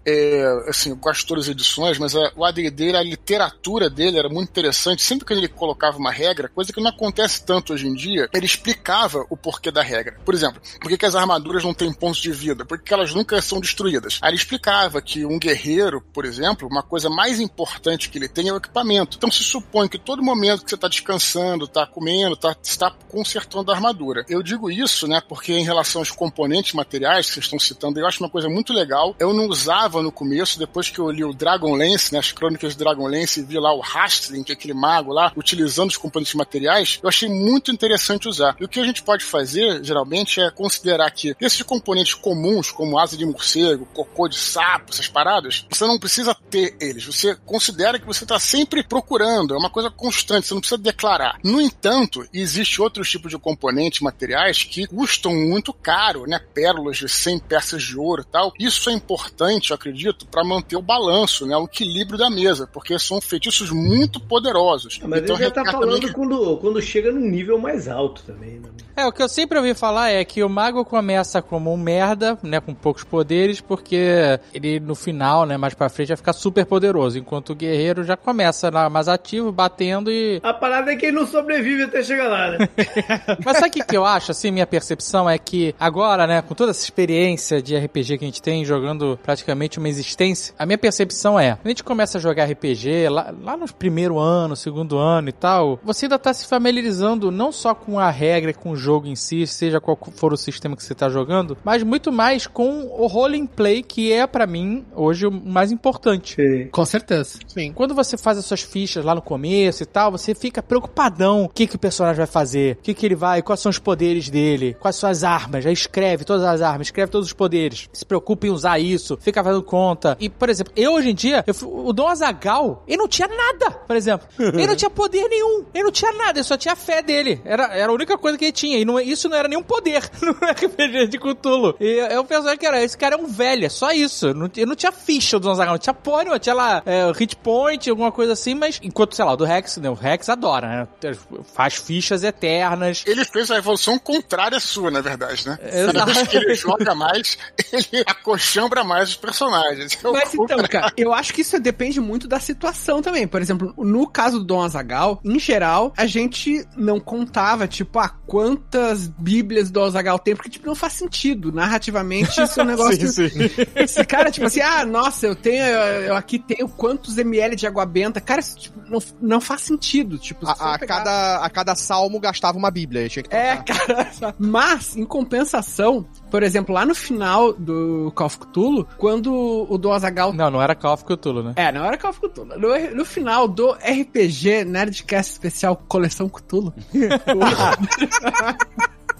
assim, eu gosto de todas as edições, mas o AD&D, a literatura dele era muito interessante. Sempre que ele colocava uma regra, coisa que não acontece tanto hoje em dia, ele explicava o porquê da regra. Por exemplo, por que as armaduras não têm pontos de vida? Por que elas nunca são destruídas? Aí ele explicava que um guerreiro, por exemplo, uma coisa mais importante que ele tem é o equipamento. Então se supõe que todo momento que você está descansando, está comendo, está consertando a armadura. Eu digo isso, né, porque em relação aos componentes materiais que vocês estão citando, eu acho uma coisa muito legal. Eu não usava no começo, depois que eu li o Dragonlance, né, as crônicas do Dragonlance, e vi lá o Hastling, que é aquele mago lá, utilizando os componentes materiais, eu achei muito interessante usar. E o que a gente pode fazer, geralmente, é considerar que esses componentes comuns, como asa de morcego, cocô de sapo, essas paradas, você não precisa ter eles. Você considera que você está sempre procurando, é uma coisa constante, você não precisa declarar. No entanto, existe outros tipos de componentes materiais que custam muito caro, né? Pérolas de 100 peças de ouro e tal. Isso é importante, eu acredito, para manter o balanço, né? O equilíbrio da mesa, porque são feitiços muito poderosos. Mas então, ele já tá falando que... quando chega num nível mais alto também, né? É, o que eu sempre ouvi falar é que o mago começa como um merda, né? Com poucos poderes, porque ele no final, né? Mais pra frente vai ficar super poderoso, enquanto o guerreiro já começa mais ativo, batendo e... A parada é que ele não sobrevive até chegar lá, né? Mas sabe o que eu acho, assim, minha percepção é que agora, né, com toda essa experiência de RPG que a gente tem, jogando praticamente uma existência, a minha percepção é, quando a gente começa a jogar RPG, lá no primeiro ano, segundo ano e tal, você ainda tá se familiarizando não só com a regra, com o jogo em si, seja qual for o sistema que você tá jogando, mas muito mais com o roleplay, que é, pra mim, hoje o mais importante. Sim. Com certeza. Sim. Quando você faz as suas fichas lá no começo e tal, você fica preocupadão, o que o personagem vai fazer, o que ele vai, quais são os poderes dele, quais são as armas, aí escreve todas as armas, escreve todos os poderes, se preocupa em usar isso, fica fazendo conta. E, por exemplo, eu hoje em dia, o Dom Zagal, ele não tinha nada, por exemplo. Ele não tinha poder nenhum, ele não tinha nada, ele só tinha a fé dele. Era a única coisa que ele tinha, e não, isso não era nenhum poder no RPG de Cthulhu. E eu pensava que esse cara é um velho, é só isso. Eu não tinha ficha do Dom Zagal, não tinha pônei, não tinha lá hit point, alguma coisa assim, mas enquanto, sei lá, do Rex, né, o Rex adora, né, faz fichas eternas. Ele fez a evolução contrária à sua, na verdade, né? Cada vez que ele joga mais, ele acochambra mais os personagens. Mas então, cara, eu acho que isso depende muito da situação também. Por exemplo, no caso do Dom Azaghal, em geral, a gente não contava, tipo, quantas bíblias do Dom Azaghal tem, porque, tipo, não faz sentido. Narrativamente, isso é um negócio... sim, que... sim. Esse cara, tipo assim, nossa, eu aqui tenho quantos ml de água benta. Cara, isso, tipo, não faz sentido. Tipo, a cada salmo gastava uma bíblia. Tinha que cara. Mas, em compensação, por exemplo, lá no final do Call of Cthulhu, quando o Dom Azaghal... Não era Call of Cthulhu, né? Não era Call of Cthulhu. No final do RPG Nerdcast Especial Coleção Cthulhu...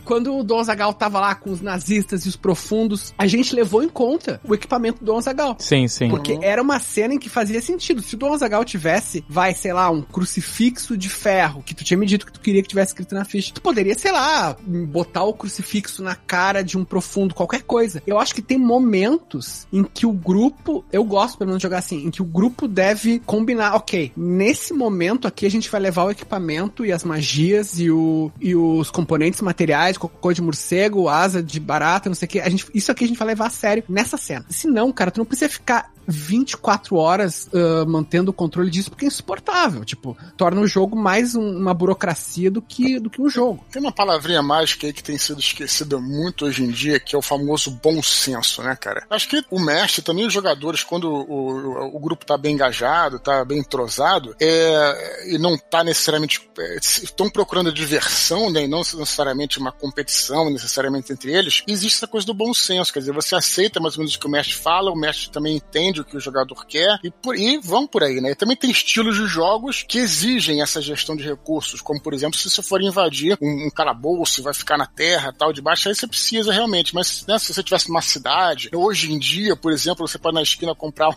Quando o Dom Azaghal tava lá com os nazistas e os profundos, a gente levou em conta o equipamento do Dom Azaghal. Sim, sim. Porque era uma cena em que fazia sentido. Se o Dom Azaghal tivesse, sei lá, um crucifixo de ferro, que tu tinha me dito que tu queria que tivesse escrito na ficha, tu poderia, sei lá, botar o crucifixo na cara de um profundo, qualquer coisa. Eu acho que tem momentos em que o grupo, eu gosto pelo menos de jogar assim, em que o grupo deve combinar, nesse momento aqui a gente vai levar o equipamento e as magias e os componentes materiais, cocô de morcego, asa de barata, não sei o que. Isso aqui a gente vai levar a sério nessa cena. Se não, cara, tu não precisa ficar 24 horas mantendo o controle disso, porque é insuportável. Tipo, torna o jogo mais uma burocracia do que um jogo. Tem uma palavrinha mágica aí que tem sido esquecida muito hoje em dia, que é o famoso bom senso, né, cara? Acho que o mestre, também os jogadores, quando o grupo tá bem engajado, tá bem entrosado, e não tá necessariamente... estão procurando a diversão, né, e não necessariamente uma competição necessariamente entre eles, existe essa coisa do bom senso, quer dizer, você aceita mais ou menos o que o mestre fala, o mestre também entende entende o que o jogador quer e vão por aí, né? E também tem estilos de jogos que exigem essa gestão de recursos, como, por exemplo, se você for invadir um calabouço, vai ficar na terra, tal, de baixo, aí você precisa realmente, mas né, se você tivesse numa cidade, hoje em dia, por exemplo, você pode na esquina comprar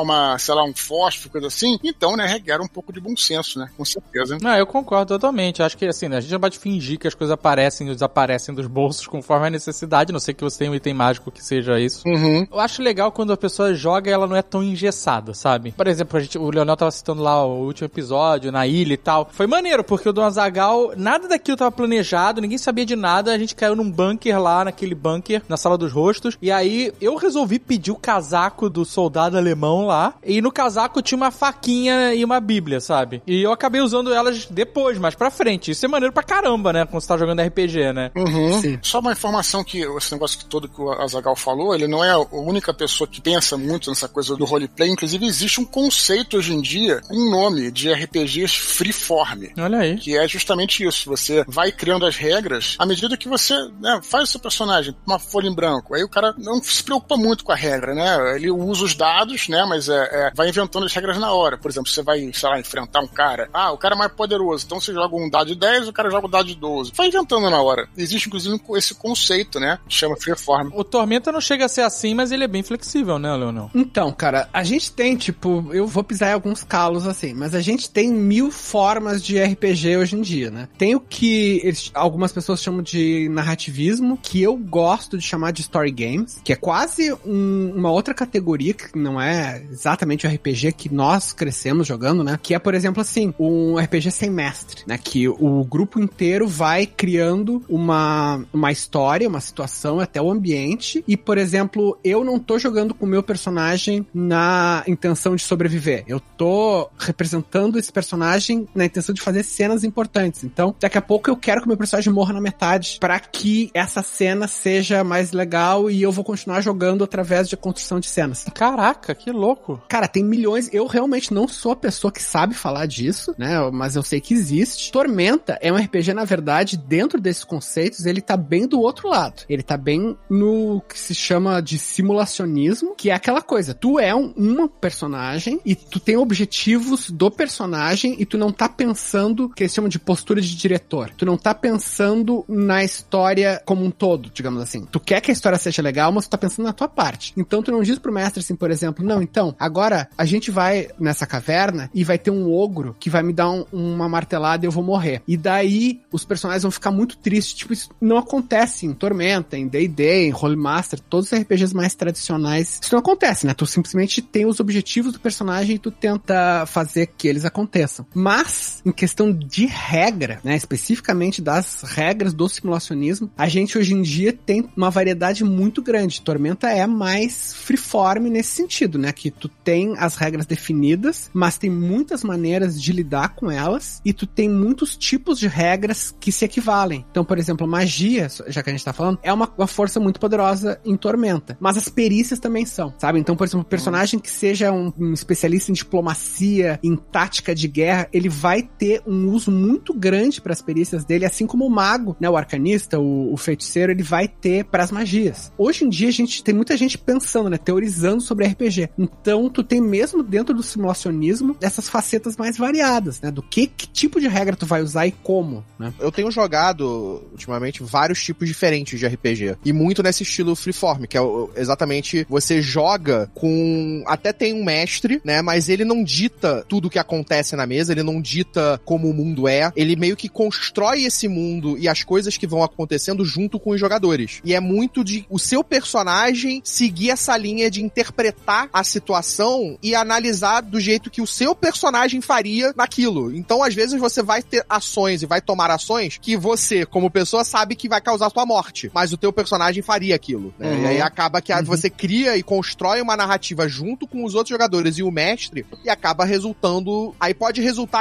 uma, sei lá, um fósforo, coisa assim, então, né, requer um pouco de bom senso, né, com certeza. Não, eu concordo totalmente, acho que, assim, né, a gente não pode fingir que as coisas aparecem e desaparecem dos bolsos conforme a necessidade, a não ser que você tenha um item mágico que seja isso. Uhum. Eu acho legal quando a pessoa joga e ela não é tão engessada, sabe? Por exemplo, o Leonel tava citando lá o último episódio, na ilha e tal, foi maneiro, porque o Dom Zagal, nada daquilo tava planejado, ninguém sabia de nada, a gente caiu num bunker lá, naquele bunker, na sala dos rostos, e aí eu resolvi pedir o casaco do soldado alemão lá, e no casaco tinha uma faquinha e uma bíblia, sabe? E eu acabei usando elas depois, mais pra frente. Isso é maneiro pra caramba, né? Quando você tá jogando RPG, né? Uhum. Sim. Só uma informação que esse negócio todo que o Zagal falou, ele não é a única pessoa que pensa muito nessa coisa do roleplay, inclusive existe um conceito hoje em dia, um nome de RPGs freeform. Olha aí. Que é justamente isso, você vai criando as regras à medida que você, né, faz o seu personagem, uma folha em branco, aí o cara não se preocupa muito com a regra, né? Ele usa os dados, né? Mas vai inventando as regras na hora. Por exemplo, você vai, sei lá, enfrentar um cara. Ah, o cara é mais poderoso. Então você joga um dado de 10, o cara joga um dado de 12. Vai inventando na hora. Existe, inclusive, esse conceito, né? Chama freeform. O Tormenta não chega a ser assim, mas ele é bem flexível, né, Leonel? Então, cara, a gente tem, tipo, eu vou pisar em alguns calos, assim, mas a gente tem 1000 formas de RPG hoje em dia, né? Tem o que algumas pessoas chamam de narrativismo, que eu gosto de chamar de story games, que é quase uma outra categoria que não é exatamente o RPG que nós crescemos jogando, né? Que é, por exemplo, assim, um RPG sem mestre, né? Que o grupo inteiro vai criando uma história, uma situação, até o ambiente. E, por exemplo, eu não tô jogando com o meu personagem na intenção de sobreviver. Eu tô representando esse personagem na intenção de fazer cenas importantes. Então, daqui a pouco eu quero que o meu personagem morra na metade pra que essa cena seja mais legal e eu vou continuar jogando através de construção de cenas. Caraca, que louco. Cara, tem milhões. Eu realmente não sou a pessoa que sabe falar disso, né? Mas eu sei que existe. Tormenta é um RPG, na verdade, dentro desses conceitos, ele tá bem do outro lado. Ele tá bem no que se chama de simulacionismo, que é aquela coisa. Tu é um personagem e tu tem objetivos do personagem e tu não tá pensando, que eles chamam de postura de diretor. Tu não tá pensando na história como um todo, digamos assim. Tu quer que a história seja legal, mas tu tá pensando na tua parte. Então tu não diz pro mestre assim, por exemplo, não, então, agora a gente vai nessa caverna e vai ter um ogro que vai me dar uma martelada e eu vou morrer. E daí os personagens vão ficar muito tristes. Tipo, isso não acontece em Tormenta, em D&D, em Rolemaster, todos os RPGs mais tradicionais. Isso não acontece, né? Tu simplesmente tem os objetivos do personagem e tu tenta fazer que eles aconteçam. Mas, em questão de regra, né? Especificamente das regras do simulacionismo, a gente hoje em dia tem uma variedade muito grande. Tormenta é mais freeform nesse sentido, né? Que tu tem as regras definidas, mas tem muitas maneiras de lidar com elas e tu tem muitos tipos de regras que se equivalem. Então, por exemplo, magia, já que a gente tá falando, é uma força muito poderosa em Tormenta, mas as perícias também são, sabe? Então, por exemplo, um personagem que seja um especialista em diplomacia, em tática de guerra, ele vai ter um uso muito grande para as perícias dele, assim como o mago, né? O arcanista, o feiticeiro, ele vai ter para as magias. Hoje em dia, a gente tem muita gente pensando, né? Teorizando sobre RPG. Então, tu tem mesmo dentro do simulacionismo essas facetas mais variadas, né? Do que tipo de regra tu vai usar e como, né? Eu tenho jogado, ultimamente, vários tipos diferentes de RPG. E muito nesse estilo freeform, que é exatamente você joga com... Até tem um mestre, né? Mas ele não dita tudo o que acontece na mesa, ele não dita como o mundo é. Ele meio que constrói esse mundo e as coisas que vão acontecendo junto com os jogadores. E é muito de o seu personagem seguir essa linha de interpretar a situação e analisar do jeito que o seu personagem faria naquilo. Então, às vezes, você vai ter ações e vai tomar ações que você, como pessoa, sabe que vai causar sua morte, mas o teu personagem faria aquilo, né? Uhum. E aí acaba que você cria e constrói uma narrativa junto com os outros jogadores e o mestre e acaba resultando... Aí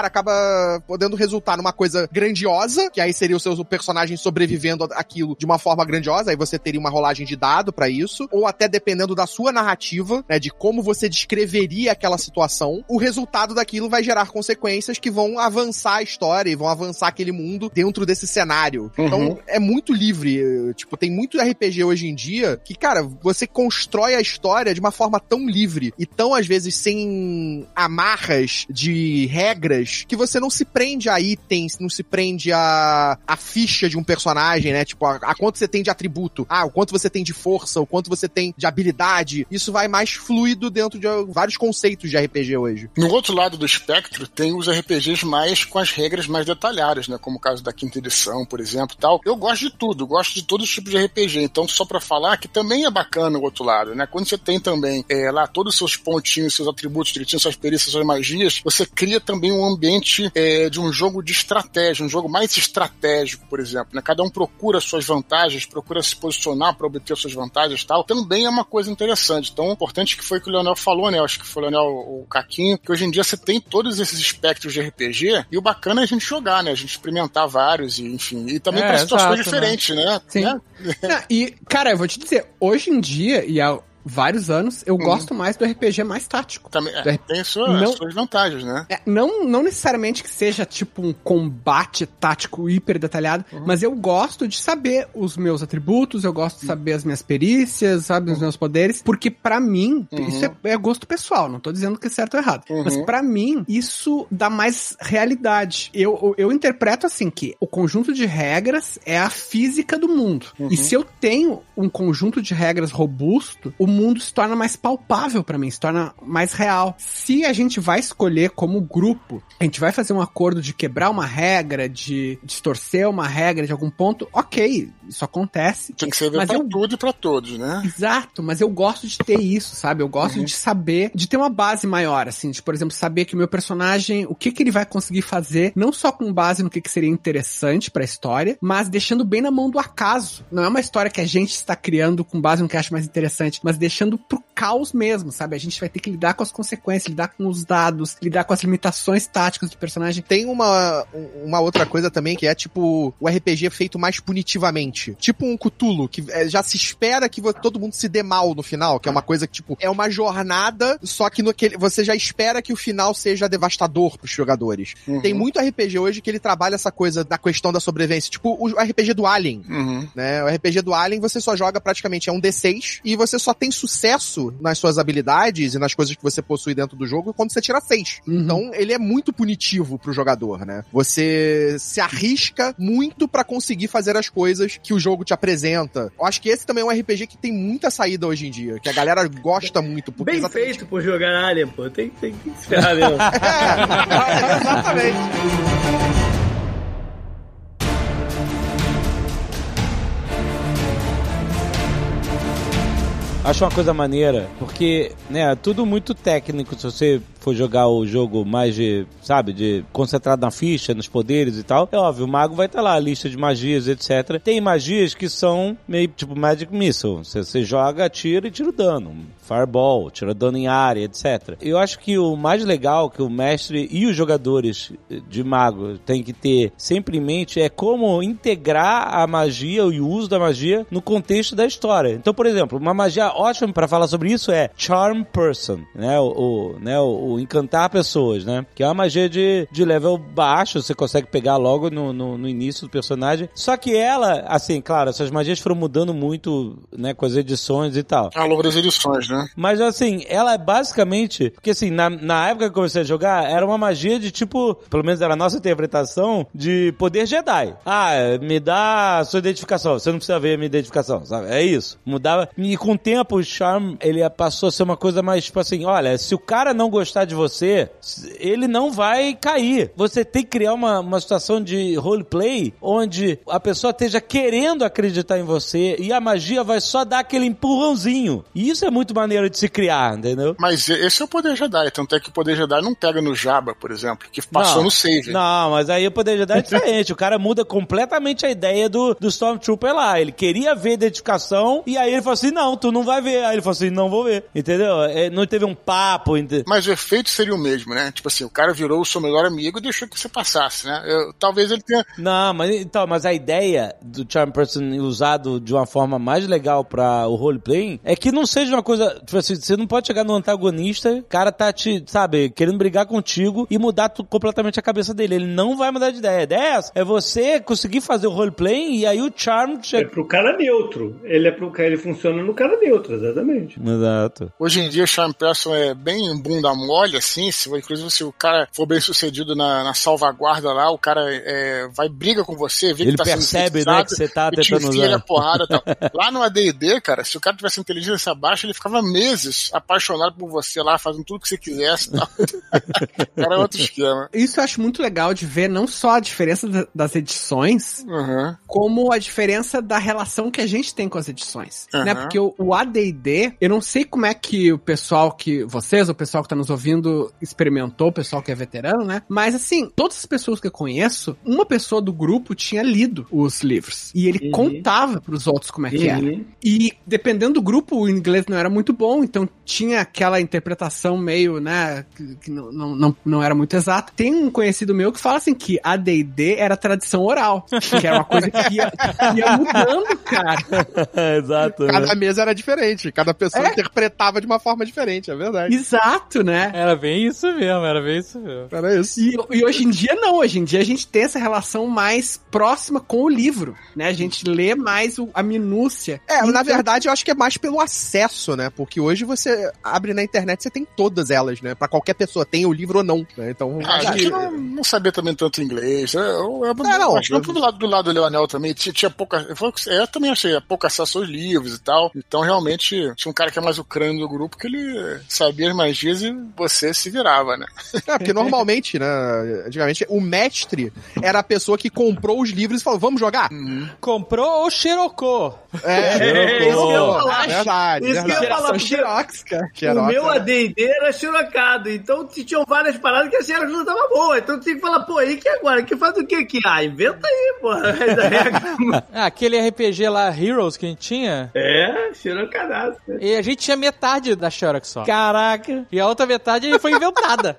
acaba podendo resultar numa coisa grandiosa, que aí seria o seu personagem sobrevivendo aquilo de uma forma grandiosa, aí você teria uma rolagem de dado pra isso, ou até dependendo da sua narrativa, né, de como você descreveria aquela situação, o resultado daquilo vai gerar consequências que vão avançar a história e vão avançar aquele mundo dentro desse cenário. Uhum. Então, é muito livre. Tipo, tem muito RPG hoje em dia que, cara, você constrói a história de uma forma forma tão livre e tão, às vezes, sem amarras de regras, que você não se prende a itens, não se prende a ficha de um personagem, né? Tipo, a quanto você tem de atributo, o quanto você tem de força, o quanto você tem de habilidade. Isso vai mais fluido dentro de vários conceitos de RPG hoje. No outro lado do espectro, tem os RPGs mais com as regras mais detalhadas, né? Como o caso da quinta edição, por exemplo, tal. Eu gosto de tudo, gosto de todos os tipos de RPG. Então, só pra falar que também é bacana o outro lado, né? Quando você tem também lá todos os seus pontinhos, seus atributos direitinho, suas perícias, suas magias, você cria também um ambiente de um jogo de estratégia, um jogo mais estratégico, por exemplo, né? Cada um procura suas vantagens, procura se posicionar para obter suas vantagens e tal. Também é uma coisa interessante. Então, o importante que foi que o Leonel falou, né? Eu acho que foi o Leonel, o Caquinho, que hoje em dia você tem todos esses espectros de RPG e o bacana é a gente jogar, né? A gente experimentar vários e, enfim, e também para situações diferentes, né? Sim. Né? Não, e, cara, eu vou te dizer, hoje em dia, e há vários anos, eu gosto mais do RPG mais tático. Também, tem suas vantagens, né? Não necessariamente que seja, tipo, um combate tático hiper detalhado, mas eu gosto de saber os meus atributos, eu gosto de saber as minhas perícias, sabe, os meus poderes, porque pra mim, isso é gosto pessoal, não tô dizendo que é certo ou errado, mas pra mim, isso dá mais realidade. Eu interpreto assim, que o conjunto de regras é a física do mundo. E se eu tenho um conjunto de regras robusto, o mundo se torna mais palpável pra mim, se torna mais real. Se a gente vai escolher como grupo, a gente vai fazer um acordo de quebrar uma regra, de distorcer uma regra de algum ponto, ok, isso acontece. Tem que ser pra tudo e pra todos, né? Exato, mas eu gosto de ter isso, sabe? Eu gosto de saber, de ter uma base maior, assim, de, por exemplo, saber que o meu personagem, o que que ele vai conseguir fazer, não só com base no que seria interessante pra história, mas deixando bem na mão do acaso. Não é uma história que a gente está criando com base no que acha mais interessante, mas deixando pro caos mesmo, sabe? A gente vai ter que lidar com as consequências, lidar com os dados, lidar com as limitações táticas do personagem. Tem uma outra coisa também que é, tipo, o RPG feito mais punitivamente. Tipo um Cthulhu, que já se espera que todo mundo se dê mal no final, que é uma coisa que, tipo, é uma jornada, só que você já espera que o final seja devastador pros jogadores. Tem muito RPG hoje que ele trabalha essa coisa da questão da sobrevivência, tipo o RPG do Alien, né? O RPG do Alien você só joga praticamente, é um D6, e você só tem sucesso nas suas habilidades e nas coisas que você possui dentro do jogo quando você tira 6. Então, ele é muito punitivo pro jogador, né? Você se arrisca muito pra conseguir fazer as coisas que o jogo te apresenta. Eu acho que esse também é um RPG que tem muita saída hoje em dia, que a galera gosta muito. Bem feito por jogar Alien, pô. Tem que se ferrar mesmo. Exatamente. Acho uma coisa maneira, porque, né, tudo muito técnico, se você for jogar o jogo mais de concentrado na ficha, nos poderes e tal, é óbvio, o mago vai estar lá, a lista de magias, etc. Tem magias que são meio tipo Magic Missile, você joga, atira e tira o dano, Fireball, tira dano em área, etc. Eu acho que o mais legal que o mestre e os jogadores de mago têm que ter sempre em mente é como integrar a magia e o uso da magia no contexto da história. Então, por exemplo, uma magia ótima para falar sobre isso é Charm Person, né, o encantar pessoas, né? Que é uma magia de level baixo, você consegue pegar logo no início do personagem. Só que ela, assim, claro, essas magias foram mudando muito, né? Com as edições e tal. Ao longo das edições, né? Mas, assim, ela é basicamente... Porque, assim, na época que eu comecei a jogar, era uma magia de, tipo... Pelo menos era a nossa interpretação de poder Jedi. Me dá a sua identificação. Você não precisa ver a minha identificação, sabe? É isso. Mudava. E com o tempo, o Charm, ele passou a ser uma coisa mais, tipo assim... Olha, se o cara não gostar de você, ele não vai cair. Você tem que criar uma situação de roleplay onde a pessoa esteja querendo acreditar em você e a magia vai só dar aquele empurrãozinho. E isso é muito maneiro de se criar, entendeu? Mas esse é o poder Jedi, tanto é que o poder Jedi não pega no Jabba, por exemplo, que passou no save. Não, mas aí o poder Jedi é diferente. O cara muda completamente a ideia do Stormtrooper lá. Ele queria ver a dedicação e aí ele falou assim, não, tu não vai ver. Aí ele falou assim, não vou ver. Entendeu? Não teve um papo. Mas o efeito seria o mesmo, né? Tipo assim, o cara virou o seu melhor amigo e deixou que você passasse, né? Talvez ele tenha... Não, mas então, mas a ideia do Charm Person usado de uma forma mais legal pra o roleplaying é que não seja uma coisa... Tipo assim, você não pode chegar no antagonista, o cara tá te, sabe, querendo brigar contigo e mudar completamente a cabeça dele. Ele não vai mudar de ideia. A ideia é essa. É você conseguir fazer o roleplaying e aí o Charm... É pro cara neutro. Ele funciona no cara neutro, exatamente. Exato. Hoje em dia o Charm Person é bem bunda mole, assim, inclusive se o cara for bem sucedido na salvaguarda lá, o cara vai, briga com você, vê que ele tá sendo percebe, né, que você tá tentando te usar. A porrada, tal. Lá no AD&D, cara, se o cara tivesse inteligência abaixo, ele ficava meses apaixonado por você lá, fazendo tudo que você quisesse, tal. Era outro esquema. Isso eu acho muito legal de ver, não só a diferença das edições, uhum, como a diferença da relação que a gente tem com as edições, uhum, né, porque o AD&D, eu não sei como é que o pessoal que, vocês, o pessoal que tá nos ouvindo, experimentou, o pessoal que é veterano, né, mas assim, todas as pessoas que eu conheço, uma pessoa do grupo tinha lido os livros, e ele, uhum, contava pros outros como é que, uhum, era, e dependendo do grupo, o inglês não era muito bom, então tinha aquela interpretação meio, né, que não era muito exata. Tem um conhecido meu que fala assim, que AD&D era tradição oral, que era uma coisa que ia mudando, cara. Exato. Cada, né, mesa era diferente, cada pessoa interpretava de uma forma diferente, é verdade. Exato, né? Era bem isso mesmo. Era isso. E hoje em dia não, hoje em dia a gente tem essa relação mais próxima com o livro, né? A gente lê mais a minúcia. Na verdade eu acho que é mais pelo acesso, né? Porque hoje você abre na internet, você tem todas elas, né? Pra qualquer pessoa, tem o livro ou não, né? Então... A gente não sabia também tanto inglês. Acho que do lado do Leonel também tinha pouca... Eu também achei pouco acesso aos livros e tal. Então realmente tinha um cara que é mais o crânio do grupo, que ele sabia as magias e você se virava, né? Porque normalmente, né? Antigamente, o mestre era a pessoa que comprou os livros e falou, vamos jogar? Uhum. Comprou ou xerocou? Isso que eu ia falar. Xerox, cara. O meu AD&D era xerocado, então tinham várias paradas que a xerox não tava boa, então tinha que falar, pô, e que agora? Que faz o que aqui? Inventa aí, pô. Aquele RPG lá, Heroes, que a gente tinha? Xerocadado. E a gente tinha metade da xerox só. Caraca. E a outra metade foi inventada.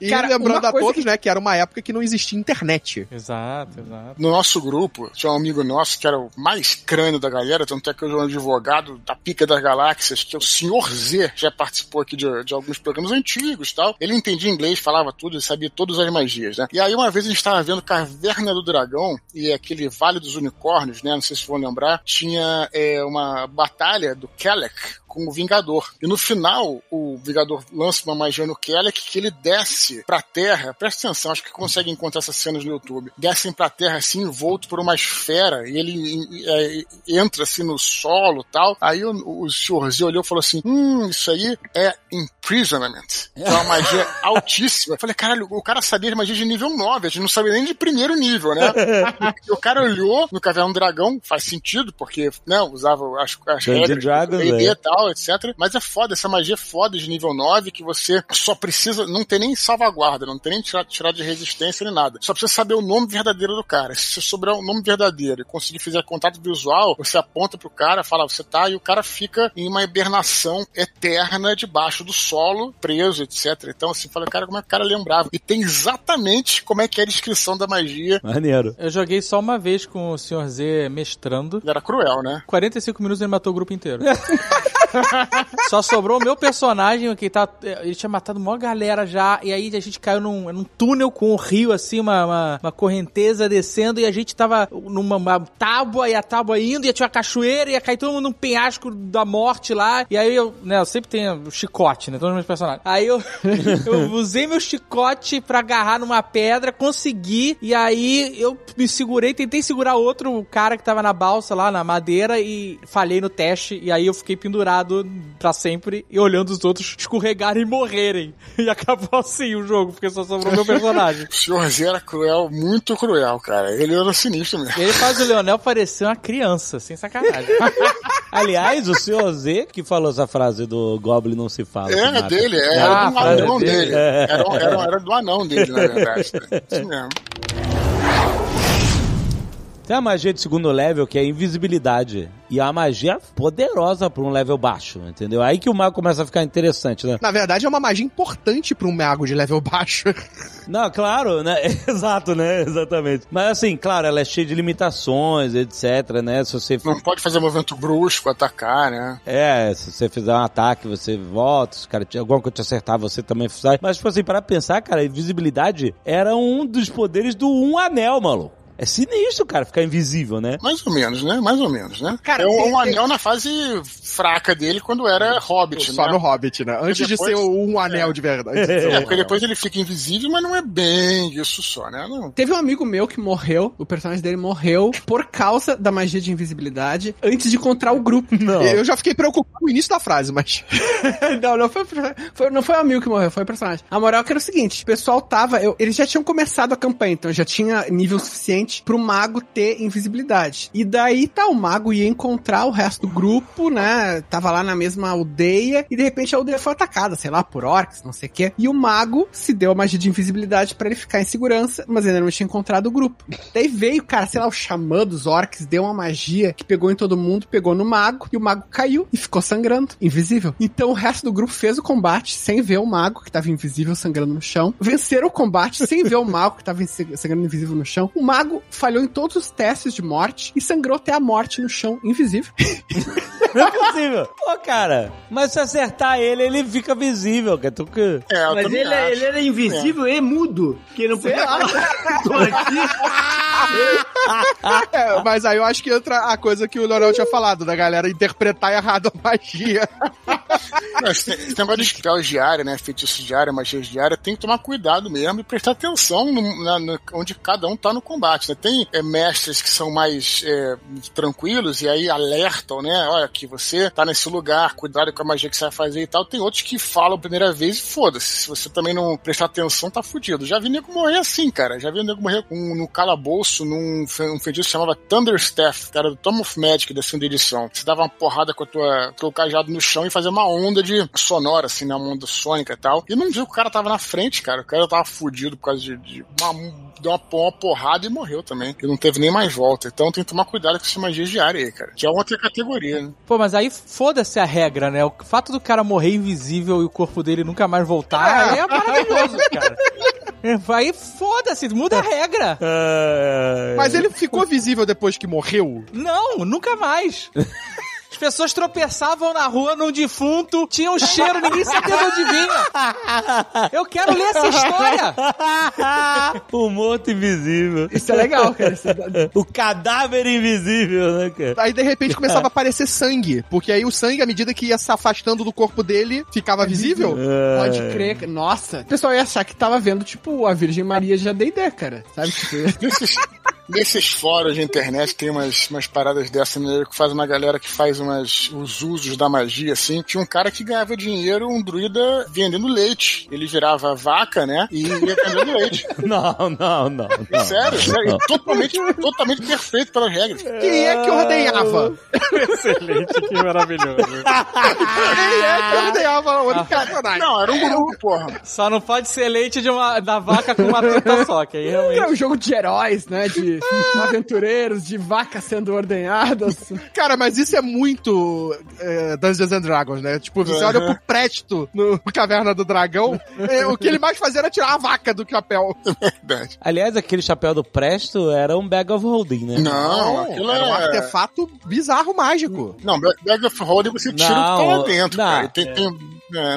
E cara, lembrando a todos, né, que era uma época que não existia internet. Exato. No nosso grupo, tinha um amigo nosso que era o mais crânio da galera, tanto é que eu era um advogado da pica das galáxias, que é o Senhor Z, já participou aqui de alguns programas antigos e tal. Ele entendia inglês, falava tudo, ele sabia todas as magias, né? E aí uma vez a gente tava vendo Caverna do Dragão e aquele Vale dos Unicórnios, né? Não sei se vão lembrar, tinha uma batalha do Kelek com o Vingador. E no final, o Vingador lança uma magia no Kelek que ele desce pra terra. Presta atenção, acho que consegue encontrar essas cenas no YouTube. Descem pra terra assim, envolto por uma esfera, e ele entra assim no solo e tal. Aí o Sr. Z olhou e falou assim, isso aí é imprisonment. É uma magia altíssima. Eu falei, caralho, o cara sabia de magia de nível 9, a gente não sabia nem de primeiro nível, né? O cara olhou no Caverna do Dragão, faz sentido, porque, né, usava as regras, D&D e tal, etc. Mas é foda, essa magia é foda de nível 9, que você só precisa, não tem nem salvaguarda, não tem nem tirar de resistência nem nada. Só precisa saber o nome verdadeiro do cara. Se você souber o nome verdadeiro e conseguir fazer contato visual, você aponta pro cara, fala, você tá, e o cara fica em uma hibernação eterna debaixo do solo, preso, etc. Então, assim, fala, cara, como é que o cara lembrava? E tem exatamente como é que é a descrição da magia. Maneiro. Eu joguei só uma vez com o Sr. Z mestrando. Ele era cruel, né? 45 minutos ele matou o grupo inteiro. Só sobrou o meu personagem, que ele tinha matado uma galera já, e aí a gente caiu num túnel com um rio, assim, uma correnteza descendo, e a gente tava numa tábua, e a tábua indo, e tinha uma cachoeira, e ia cair todo mundo num penhasco da morte lá, e aí eu sempre tenho chicote, né, todos os meus personagens. Aí eu usei meu chicote pra agarrar numa pedra, consegui, e aí eu me segurei, tentei segurar outro cara que tava na balsa lá, na madeira, e falhei no teste, e aí eu fiquei pendurado pra sempre, e olhando os outros escorregarem e morrerem. E acabou assim o jogo, porque só sobrou meu personagem. O Senhor Z era cruel, muito cruel, cara. Ele era sinistro mesmo. Ele faz o Leonel parecer uma criança, sem sacanagem. Aliás, o Senhor Z que falou essa frase do Goblin não se fala. Era dele, era do anão dele. Era do anão dele, na verdade. Isso mesmo. Tem a magia de segundo level, que é a invisibilidade. E é uma magia poderosa pra um level baixo, entendeu? Aí que o mago começa a ficar interessante, né? Na verdade, é uma magia importante pra um mago de level baixo. Não, claro, né? Exato, né? Exatamente. Mas assim, claro, ela é cheia de limitações, etc, né? Se você... Não pode fazer movimento brusco, atacar, né? É, se você fizer um ataque, você volta, se cara, alguma coisa te acertar, você também sai. Mas, tipo assim, para pensar, cara, a invisibilidade era um dos poderes do Um Anel, maluco. É sinistro, cara, ficar invisível, né? Mais ou menos, né? Mais ou menos, né? Cara, é um anel na fase fraca dele quando era Hobbit, só né? Só no Hobbit, né? Antes depois... de ser um anel de verdade. É, porque depois ele fica invisível, mas não é bem isso só, né? Não. Teve um amigo meu que morreu, o personagem dele morreu por causa da magia de invisibilidade antes de encontrar o grupo. Não. Eu já fiquei preocupado com o início da frase, mas... não foi o amigo que morreu, foi o personagem. A moral que era o seguinte, o pessoal tava... Eles já tinham começado a campanha, então já tinha nível suficiente pro mago ter invisibilidade. E daí, tá, o mago ia encontrar o resto do grupo, né? Tava lá na mesma aldeia, e de repente a aldeia foi atacada, sei lá, por orcs, não sei o quê. E o mago se deu a magia de invisibilidade pra ele ficar em segurança, mas ainda não tinha encontrado o grupo. Daí veio, cara, sei lá, o xamã dos orcs, deu uma magia que pegou em todo mundo, pegou no mago, e o mago caiu e ficou sangrando, invisível. Então o resto do grupo fez o combate sem ver o mago, que tava invisível, sangrando no chão. Venceram o combate sem ver o mago, que tava sangrando invisível no chão. O mago falhou em todos os testes de morte e sangrou até a morte no chão invisível. Não é possível. Pô, cara, mas se acertar ele, ele fica visível. Que tu que... É, mas ele era invisível e mudo. Que não podia falar. Tô aqui. É, mas aí eu acho que entra a coisa que o Leonel tinha falado, da galera interpretar errado a magia. Tem negócio de spells diária, né? Feitiços diária, magia diária. Tem que tomar cuidado mesmo e prestar atenção no onde cada um tá no combate. Né? Tem mestres que são mais tranquilos e aí alertam, né? Olha, que você tá nesse lugar, cuidado com a magia que você vai fazer e tal. Tem outros que falam a primeira vez e foda-se. Se você também não prestar atenção, tá fudido. Já vi nego morrer assim, cara. Já vi nego morrer no calabouço, num feitiço que chamava Thunderstaff, que era do Tom of Magic da segunda edição. Você dava uma porrada com o cajado no chão e fazia uma onda de sonora, assim, né? Uma onda sônica e tal. E não viu que o cara tava na frente, cara. O cara tava fudido por causa de deu uma porrada e morreu também. E não teve nem mais volta. Então tem que tomar cuidado com essa magia diária aí, cara. Que é outra categoria, né? Pô, mas aí foda-se a regra, né? O fato do cara morrer invisível e o corpo dele nunca mais voltar é maravilhoso, cara. Vai, foda-se, muda a regra. Mas ele ficou visível depois que morreu? Não, nunca mais. As pessoas tropeçavam na rua num defunto, tinha um cheiro, ninguém sabia de onde vinha. Eu quero ler essa história. O morto invisível. Isso é legal, cara. O cadáver invisível, né, cara? Aí, de repente, começava a aparecer sangue. Porque aí o sangue, à medida que ia se afastando do corpo dele, ficava visível. Pode crer. Nossa. O pessoal ia achar que tava vendo, tipo, a Virgem Maria de Adeidé, cara. Sabe o que... Nesses fóruns de internet tem umas paradas dessa, né, que faz uma galera que faz os usos da magia, assim. Tinha um cara que ganhava dinheiro, um druida, vendendo leite. Ele virava vaca, né? E ia vendendo leite. Não. Sério. Totalmente perfeito pelas regras. Quem é que ordenhava? Excelente, que maravilhoso. Quem é que ordenhava o personagem? Não, era um guru, porra. Só não pode ser leite da vaca com uma teta só, que aí realmente... É um jogo de heróis, né? De aventureiros, de vacas sendo ordenhadas. Cara, mas isso é muito Dungeons and Dragons, né? Tipo, você olha pro Presto no Caverna do Dragão, o que ele mais fazia era tirar a vaca do chapéu. Verdade. Aliás, aquele chapéu do Presto era um Bag of Holding, né? Não, aquilo era um artefato bizarro, mágico. Não, Bag of Holding você tira o que tá lá dentro, cara.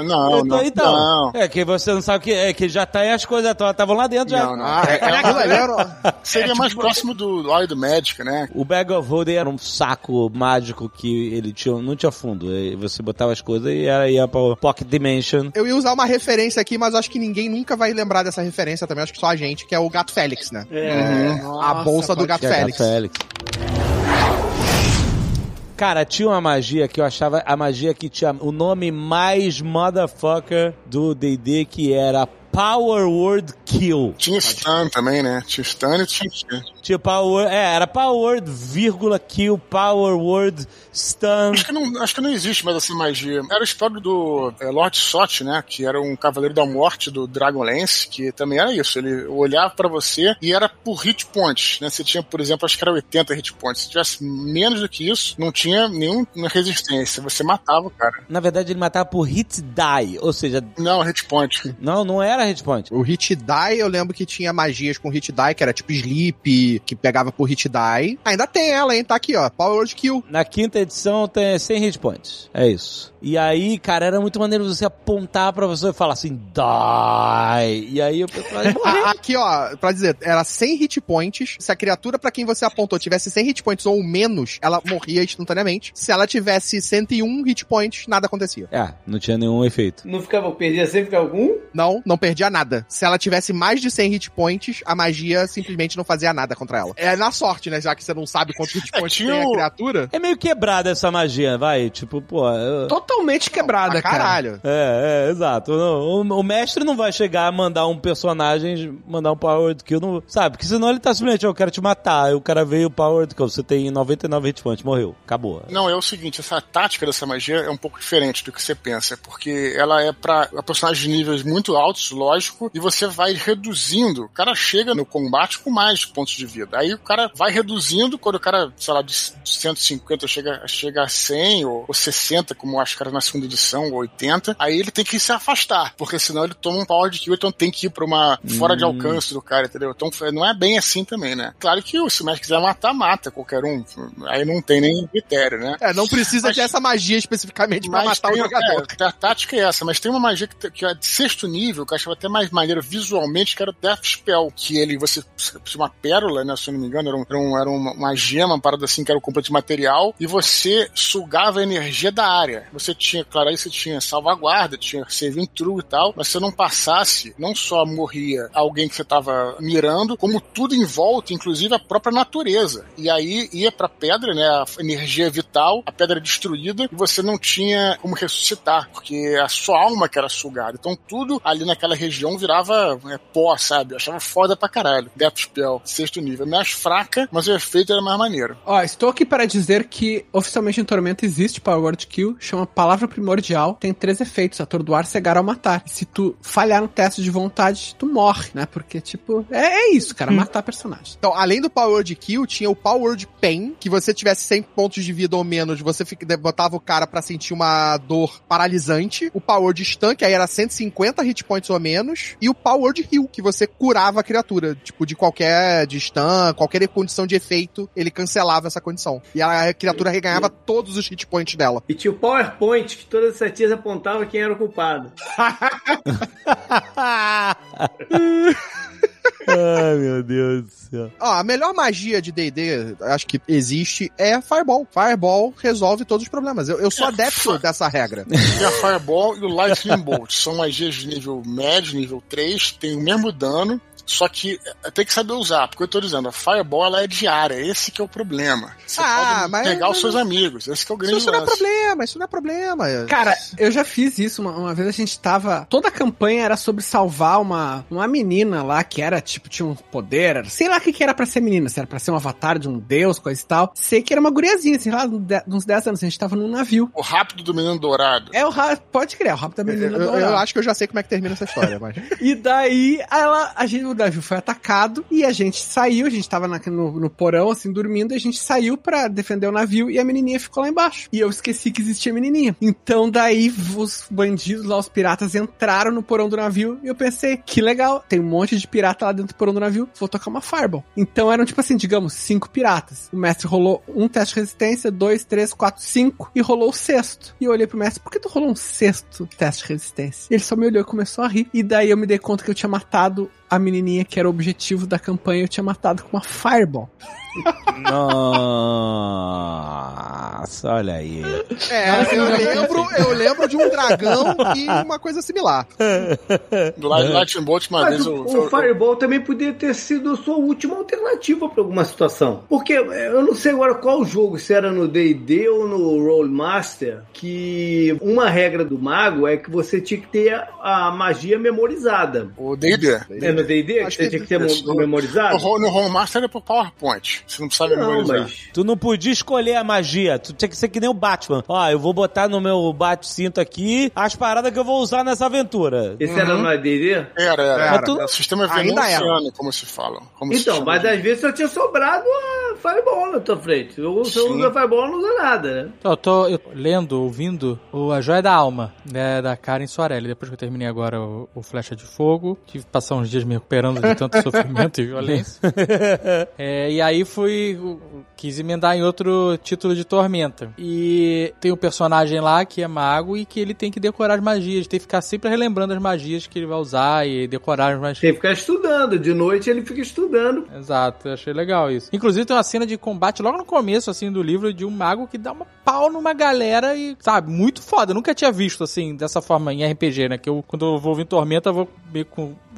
Não. É que você não sabe que já tá aí as coisas, estavam lá dentro já. Não. Seria mais próximo do Eye do Magic, né? O Bag of Holding era um saco mágico que ele tinha, não tinha fundo. Você botava as coisas e ia pra Pocket Dimension. Eu ia usar uma referência aqui, mas acho que ninguém nunca vai lembrar dessa referência também. Acho que só a gente, que é o Gato Félix, né? Nossa, a bolsa do Gato Félix. Cara, tinha uma magia que eu achava a magia que tinha o nome mais motherfucker do D&D, que era Power Word Kill. Tinha stun também, né? Tinha stun e tinha... Tinha Power... É, era Powered, vírgula, Kill, Power Word, Stun... Acho que não existe mais essa magia. Era o espelho do Lord Sot, né? Que era um cavaleiro da morte do Gregolense, que também era isso. Ele olhava pra você e era por hit points, né? Você tinha, por exemplo, acho que era 80 hit points. Se tivesse menos do que isso, não tinha nenhuma resistência. Você matava o cara. Na verdade, ele matava por hit die, ou seja... Não, hit point. Não era hit point. O hit die, eu lembro que tinha magias com hit die, que era tipo sleep, que pegava por hit die. Ainda tem ela, hein? Tá aqui, ó. Power Word Kill. Na quinta edição tem 100 hit points. É isso. E aí, cara, era muito maneiro você apontar pra pessoa e falar assim, die. E aí o pessoal morreu. Aqui, ó, pra dizer, era 100 hit points. Se a criatura pra quem você apontou tivesse 100 hit points ou menos, ela morria instantaneamente. Se ela tivesse 101 hit points, nada acontecia. É, não tinha nenhum efeito. Não ficava, perdia sempre algum? Não perdia nada. Se ela tivesse mais de 100 hit points, a magia simplesmente não fazia nada contra ela. É na sorte, né? Já que você não sabe quantos hit points tem a criatura. É meio quebrada essa magia, vai? Tipo, pô... Totalmente quebrada, cara. Caralho. É, exato. O mestre não vai chegar a mandar um personagem, mandar um Power Kill, não, sabe? Porque senão ele tá simplesmente, eu quero te matar. Aí o cara veio, Power Kill, você tem 99 hit points, morreu. Acabou. Não, é o seguinte, essa tática dessa magia é um pouco diferente do que você pensa, porque ela é pra personagens de níveis muito altos, lógico, e você vai reduzindo. O cara chega no combate com mais pontos de vida. Aí o cara vai reduzindo, quando o cara, sei lá, de 150 chega a 100 ou 60, como acho que era na segunda edição, ou 80, aí ele tem que se afastar, porque senão ele toma um power kill, então tem que ir pra uma fora de alcance do cara, entendeu? Então não é bem assim também, né? Claro que se o mestre quiser matar, mata qualquer um. Aí não tem nem critério, né? É, não precisa ter essa magia especificamente pra matar o jogador. É, a tática é essa, mas tem uma magia que é de sexto nível, que eu achava até mais maneiro visualmente, que era o Death Spell, que ele, você, uma pérola, né, se eu não me engano, era uma gema, uma parada assim, que era o completo de material, e você sugava a energia da área. Você tinha, claro, aí você tinha salvaguarda, tinha save and true e tal, mas se você não passasse, não só morria alguém que você tava mirando, como tudo em volta, inclusive a própria natureza. E aí ia pra pedra, né, a energia vital, a pedra destruída, e você não tinha como ressuscitar, porque a sua alma que era sugada. Então tudo ali naquela região virava pó, sabe? Eu achava foda pra caralho. Death Spell, sexto nível. Mais fraca, mas o efeito era mais maneiro. Ó, estou aqui para dizer que oficialmente em Tormenta existe Power Word Kill, chama Palavra Primordial, tem 3 efeitos: atordoar, cegar ou matar. E se tu falhar no teste de vontade, tu morre, né? Porque, tipo, é isso, cara, matar personagem. Então, além do Power Word Kill, tinha o Power Word Pain, que você tivesse 100 pontos de vida ou menos, você botava o cara pra sentir uma dor paralisante. O Power Word Stun, que aí era 150 hit points ou menos. E o Power Word Heal, que você curava a criatura, tipo, de qualquer stun, qualquer condição de efeito, ele cancelava essa condição. E a criatura reganhava todos os hit points dela. E tinha o PowerPoint, que todas as setias apontavam quem era o culpado. Ai, meu Deus do céu. Ó, a melhor magia de D&D, acho que existe, é Fireball. Fireball resolve todos os problemas. Eu sou adepto dessa regra. E a Fireball e o Lightning Bolt são magias de nível médio, nível 3, tem o mesmo dano. Só que tem que saber usar, porque eu tô dizendo, a Fireball ela é diária, esse que é o problema. Você pode pegar os seus amigos, esse que é o grande lance. Isso não é problema. Cara, eu já fiz isso, uma vez a gente tava... Toda a campanha era sobre salvar uma menina lá, que era, tipo, tinha um poder, sei lá o que era pra ser menina, se era pra ser um avatar de um deus, coisa e tal. Sei que era uma guriazinha, assim, lá uns 10 anos, a gente tava num navio. O Rápido do Menino Dourado. É, pode crer, o Rápido da Menina Dourada. Eu acho que eu já sei como é que termina essa história, mas... E daí, o navio foi atacado e a gente saiu, a gente tava no porão, assim, dormindo, e a gente saiu pra defender o navio e a menininha ficou lá embaixo. E eu esqueci que existia a menininha. Então daí os bandidos lá, os piratas, entraram no porão do navio e eu pensei, que legal, tem um monte de pirata lá dentro do porão do navio, vou tocar uma Fireball. Então eram, tipo assim, digamos, 5 piratas. O mestre rolou um teste de resistência, 2, 3, 4, 5 e rolou o 6º. E eu olhei pro mestre, por que tu rolou um 6º teste de resistência? Ele só me olhou e começou a rir. E daí eu me dei conta que eu tinha matado a menininha que era o objetivo da campanha, eu tinha matado com uma Fireball. Nossa, olha aí. É, eu lembro de um dragão e uma coisa similar. Do Lightning Bolt, uma vez... O Fireball também podia ter sido a sua última alternativa pra alguma situação. Porque eu não sei agora qual jogo, se era no D&D ou no Rollmaster, que uma regra do mago é que você tinha que ter a magia memorizada. O D&D. É no D&D que você tinha que ter memorizado? No Rollmaster era pro PowerPoint. Você não precisava memorizar. Mas... Tu não podia escolher a magia. Tu tinha que ser que nem o Batman. Ó, eu vou botar no meu bate-cinto aqui as paradas que eu vou usar nessa aventura. Esse era no D&D? Era. O sistema venusiano, como se fala. Então, mas às vezes só tinha sobrado a Fireball na tua frente. Você usa Fireball, não usa nada, né? Eu tô ouvindo A Joia da Alma, né, da Karen Soarelli. Depois que eu terminei agora o Flecha de Fogo, tive que passar uns dias me recuperando de tanto sofrimento e violência. E aí quis emendar em outro título de Tormenta. E tem um personagem lá que é mago e que ele tem que decorar as magias, tem que ficar sempre relembrando as magias que ele vai usar e decorar as magias. Tem que ficar estudando, de noite ele fica estudando. Exato, eu achei legal isso. Inclusive tem uma cena de combate logo no começo, assim, do livro, de um mago que dá uma pau numa galera e, sabe, muito foda. Eu nunca tinha visto, assim, dessa forma em RPG, né? Que eu, quando eu vou ouvir Tormenta, eu vou meio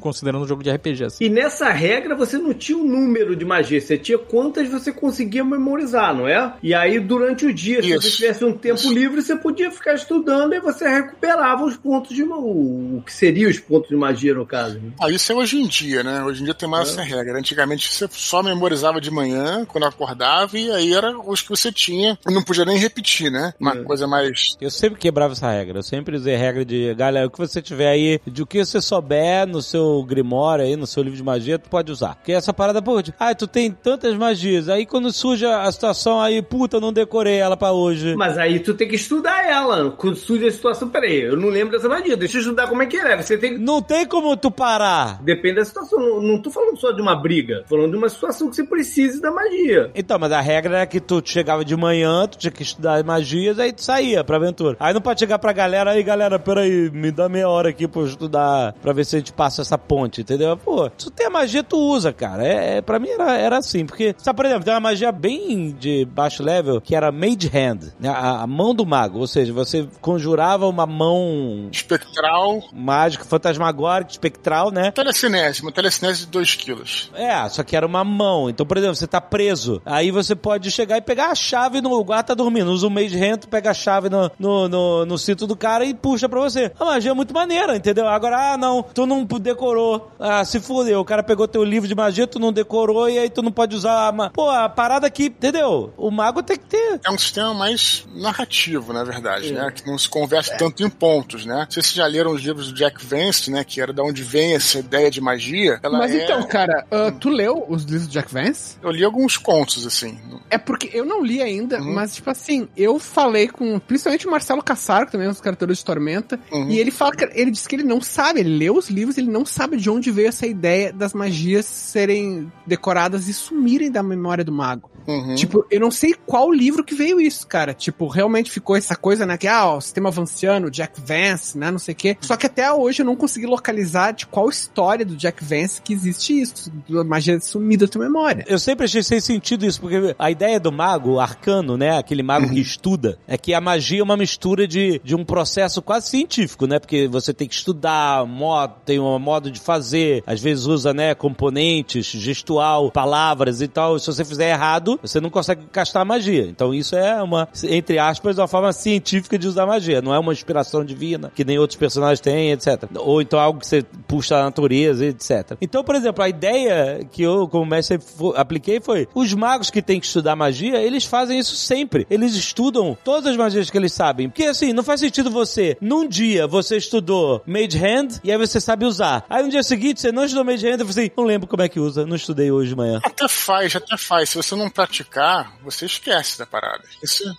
considerando um jogo de RPG, assim. E nessa regra, você não tinha o número de magia, você tinha quantas você conseguia memorizar, não é? E aí, durante o dia, se você tivesse um tempo livre, você podia ficar estudando e você recuperava os pontos de... o que seria os pontos de magia, no caso. Ah, isso é hoje em dia, né? Hoje em dia tem mais essa regra. Antigamente, você só memorizava de manhã, quando acordava, e aí era os que você tinha. Não podia nem repetir, né? Uma coisa mais... Eu sempre quebrava essa regra. Eu sempre usei a regra de, galera, o que você tiver aí, de o que você souber no seu grimório aí, no seu livro de magia, tu pode usar. Porque essa parada, pô, tu tem tantas magias. Aí quando surge a situação, aí, puta, não decorei ela pra hoje. Mas aí tu tem que estudar ela. Quando surge a situação, peraí, eu não lembro dessa magia, deixa eu estudar como é que era. Você tem... Não tem como tu parar. Depende da situação. Não tô falando só de uma briga, tô falando de uma situação que você precise da magia. Então, mas a regra era que tu chegava de manhã, tu tinha que estudar as magias, aí tu saía pra aventura. Aí não pode chegar pra galera, aí galera, peraí, me dá meia hora aqui pra eu estudar, pra ver se a gente passa essa ponte, entendeu? Pô, se tu tem a magia, tu usa, cara. Pra mim era assim, porque, sabe, por exemplo, tem uma magia bem de baixo level, que era Mage Hand, né? A mão do mago, ou seja, você conjurava uma mão... Espectral. Mágica, fantasmagórica, espectral, né? Telecinese, uma telecinese de 2 quilos. Só que era uma mão. Então, por exemplo, você tá preso, aí você pode chegar e pegar a chave no lugar, tá dormindo, usa o Mage Hand, pega a chave no cinto do cara e puxa pra você. A magia é muito maneira, entendeu? Agora, não, tu não decorou. Ah, se fudeu, o cara pegou teu livro de magia, tu não decorou e aí tu não pode usar a parada aqui, entendeu? O mago tem que ter. É um sistema mais narrativo, na verdade, né? Que não se conversa tanto em pontos, né? Vocês já leram os livros do Jack Vance, né? Que era de onde vem essa ideia de magia. Mas então, cara, tu leu os livros do Jack Vance? Eu li alguns contos, assim. É porque eu não li ainda, mas, tipo assim, eu falei com, principalmente o Marcelo Cassaro, que também é um dos criadores de Tormenta, e ele fala que ele disse que ele não sabe, ele leu os livros, ele não sabe de onde veio essa ideia das magias serem decoradas e sumirem da memória do mago. Tipo, eu não sei qual livro que veio isso, cara. Tipo, realmente ficou essa coisa, né, que, o sistema vanciano, Jack Vance, né, não sei o quê. Só que até hoje eu não consegui localizar de qual história do Jack Vance que existe isso, da magia sumida da tua memória. Eu sempre achei sem sentido isso, porque a ideia do mago arcano, né, aquele mago que estuda, é que a magia é uma mistura de um processo quase científico, né, porque você tem que estudar, tem um modo de fazer, às vezes usa, né, componentes, gestual, palavras e tal, e se você fizer errado, você não consegue castar magia. Então isso é uma, entre aspas, uma forma científica de usar magia, não é uma inspiração divina, que nem outros personagens têm, etc. Ou então algo que você puxa da natureza, etc. Então, por exemplo, a ideia que eu, como mestre, apliquei foi, os magos que têm que estudar magia, eles fazem isso sempre. Eles estudam todas as magias que eles sabem. Porque, assim, não faz sentido você, num dia, você estudou Mage Hand, e aí você sabe usar. Aí no dia seguinte, você não estudou Mage Hand, e você assim, não lembro como é que usa, não estudei hoje de manhã. Até faz. Se você não praticar, você esquece da parada.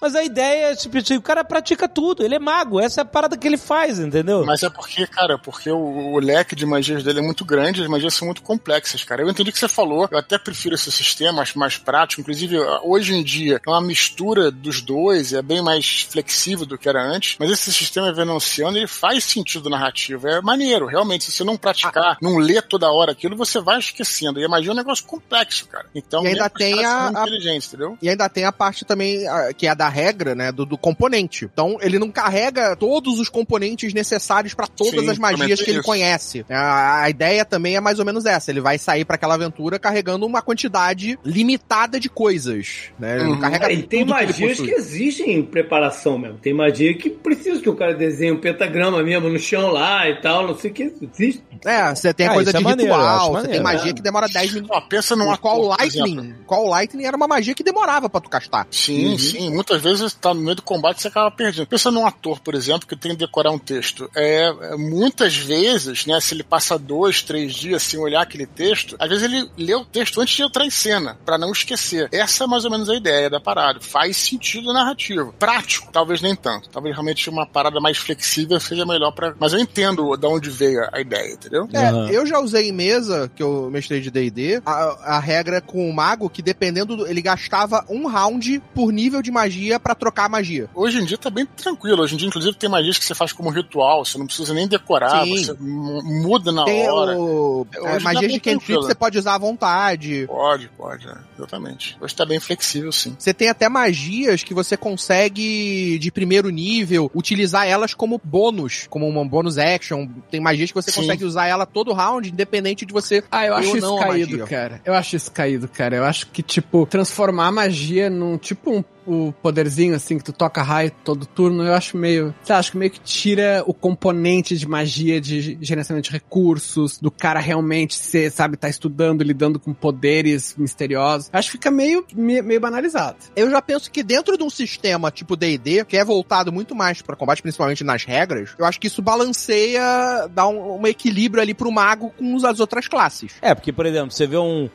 Mas a ideia é, tipo, o cara pratica tudo, ele é mago, essa é a parada que ele faz, entendeu? Mas é porque, cara, porque o leque de magias dele é muito grande, as magias são muito complexas, cara. Eu entendi o que você falou, eu até prefiro esse sistema, acho mais prático, inclusive, hoje em dia, é uma mistura dos dois, é bem mais flexível do que era antes, mas esse sistema venusiano, ele faz sentido narrativo, é maneiro, realmente, se você não praticar, não ler toda hora aquilo, você vai esquecendo, e a magia é um negócio complexo, cara. Então, e ainda tem a inteligente, entendeu? E ainda tem a parte também, que é a da regra, né, do componente. Então, ele não carrega todos os componentes necessários pra todas as magias que ele conhece. A ideia também é mais ou menos essa. Ele vai sair pra aquela aventura carregando uma quantidade limitada de coisas, né? Ele não carrega tudo. Tem magias que exigem preparação mesmo. Tem magia que precisa que o cara desenhe um pentagrama mesmo no chão lá e tal, não sei o que. Existe. É, você tem coisa de ritual, você tem magia que demora 10 minutos. Ó, pensa numa Call Lightning. Call Lightning era uma magia que demorava pra tu castar. Sim, sim. Muitas vezes tá no meio do combate, você acaba perdendo. Pensa num ator, por exemplo, que tem que decorar um texto. Muitas vezes, né, se ele passa 2, 3 dias sem olhar aquele texto, às vezes ele lê o texto antes de entrar em cena, pra não esquecer. Essa é mais ou menos a ideia da parada. Faz sentido narrativo. Prático, talvez nem tanto. Talvez realmente uma parada mais flexível seja melhor pra... Mas eu entendo de onde veio a ideia, entendeu? Eu já usei em mesa, que eu mestrei de D&D, a regra com o mago, que dependendo do... ele gastava um round por nível de magia pra trocar a magia. Hoje em dia tá bem tranquilo. Hoje em dia, inclusive, tem magias que você faz como ritual, você não precisa nem decorar, você muda na hora. Magia de cantrip você pode usar à vontade. Pode, exatamente. Hoje tá bem flexível, sim. Você tem até magias que você consegue, de primeiro nível, utilizar elas como bônus, como um bônus action. Tem magias que você consegue usar ela todo round, independente de você... eu acho isso caído, cara. Eu acho que, tipo, transformar a magia num, tipo, o poderzinho, assim, que tu toca raio todo turno, eu acho meio... acho que meio que tira o componente de magia, de gerenciamento de recursos, do cara realmente ser, sabe, tá estudando, lidando com poderes misteriosos. Acho que fica meio banalizado. Eu já penso que dentro de um sistema tipo D&D, que é voltado muito mais pra combate, principalmente nas regras, eu acho que isso balanceia, dá um equilíbrio ali pro mago com as outras classes. Porque, por exemplo, você vê um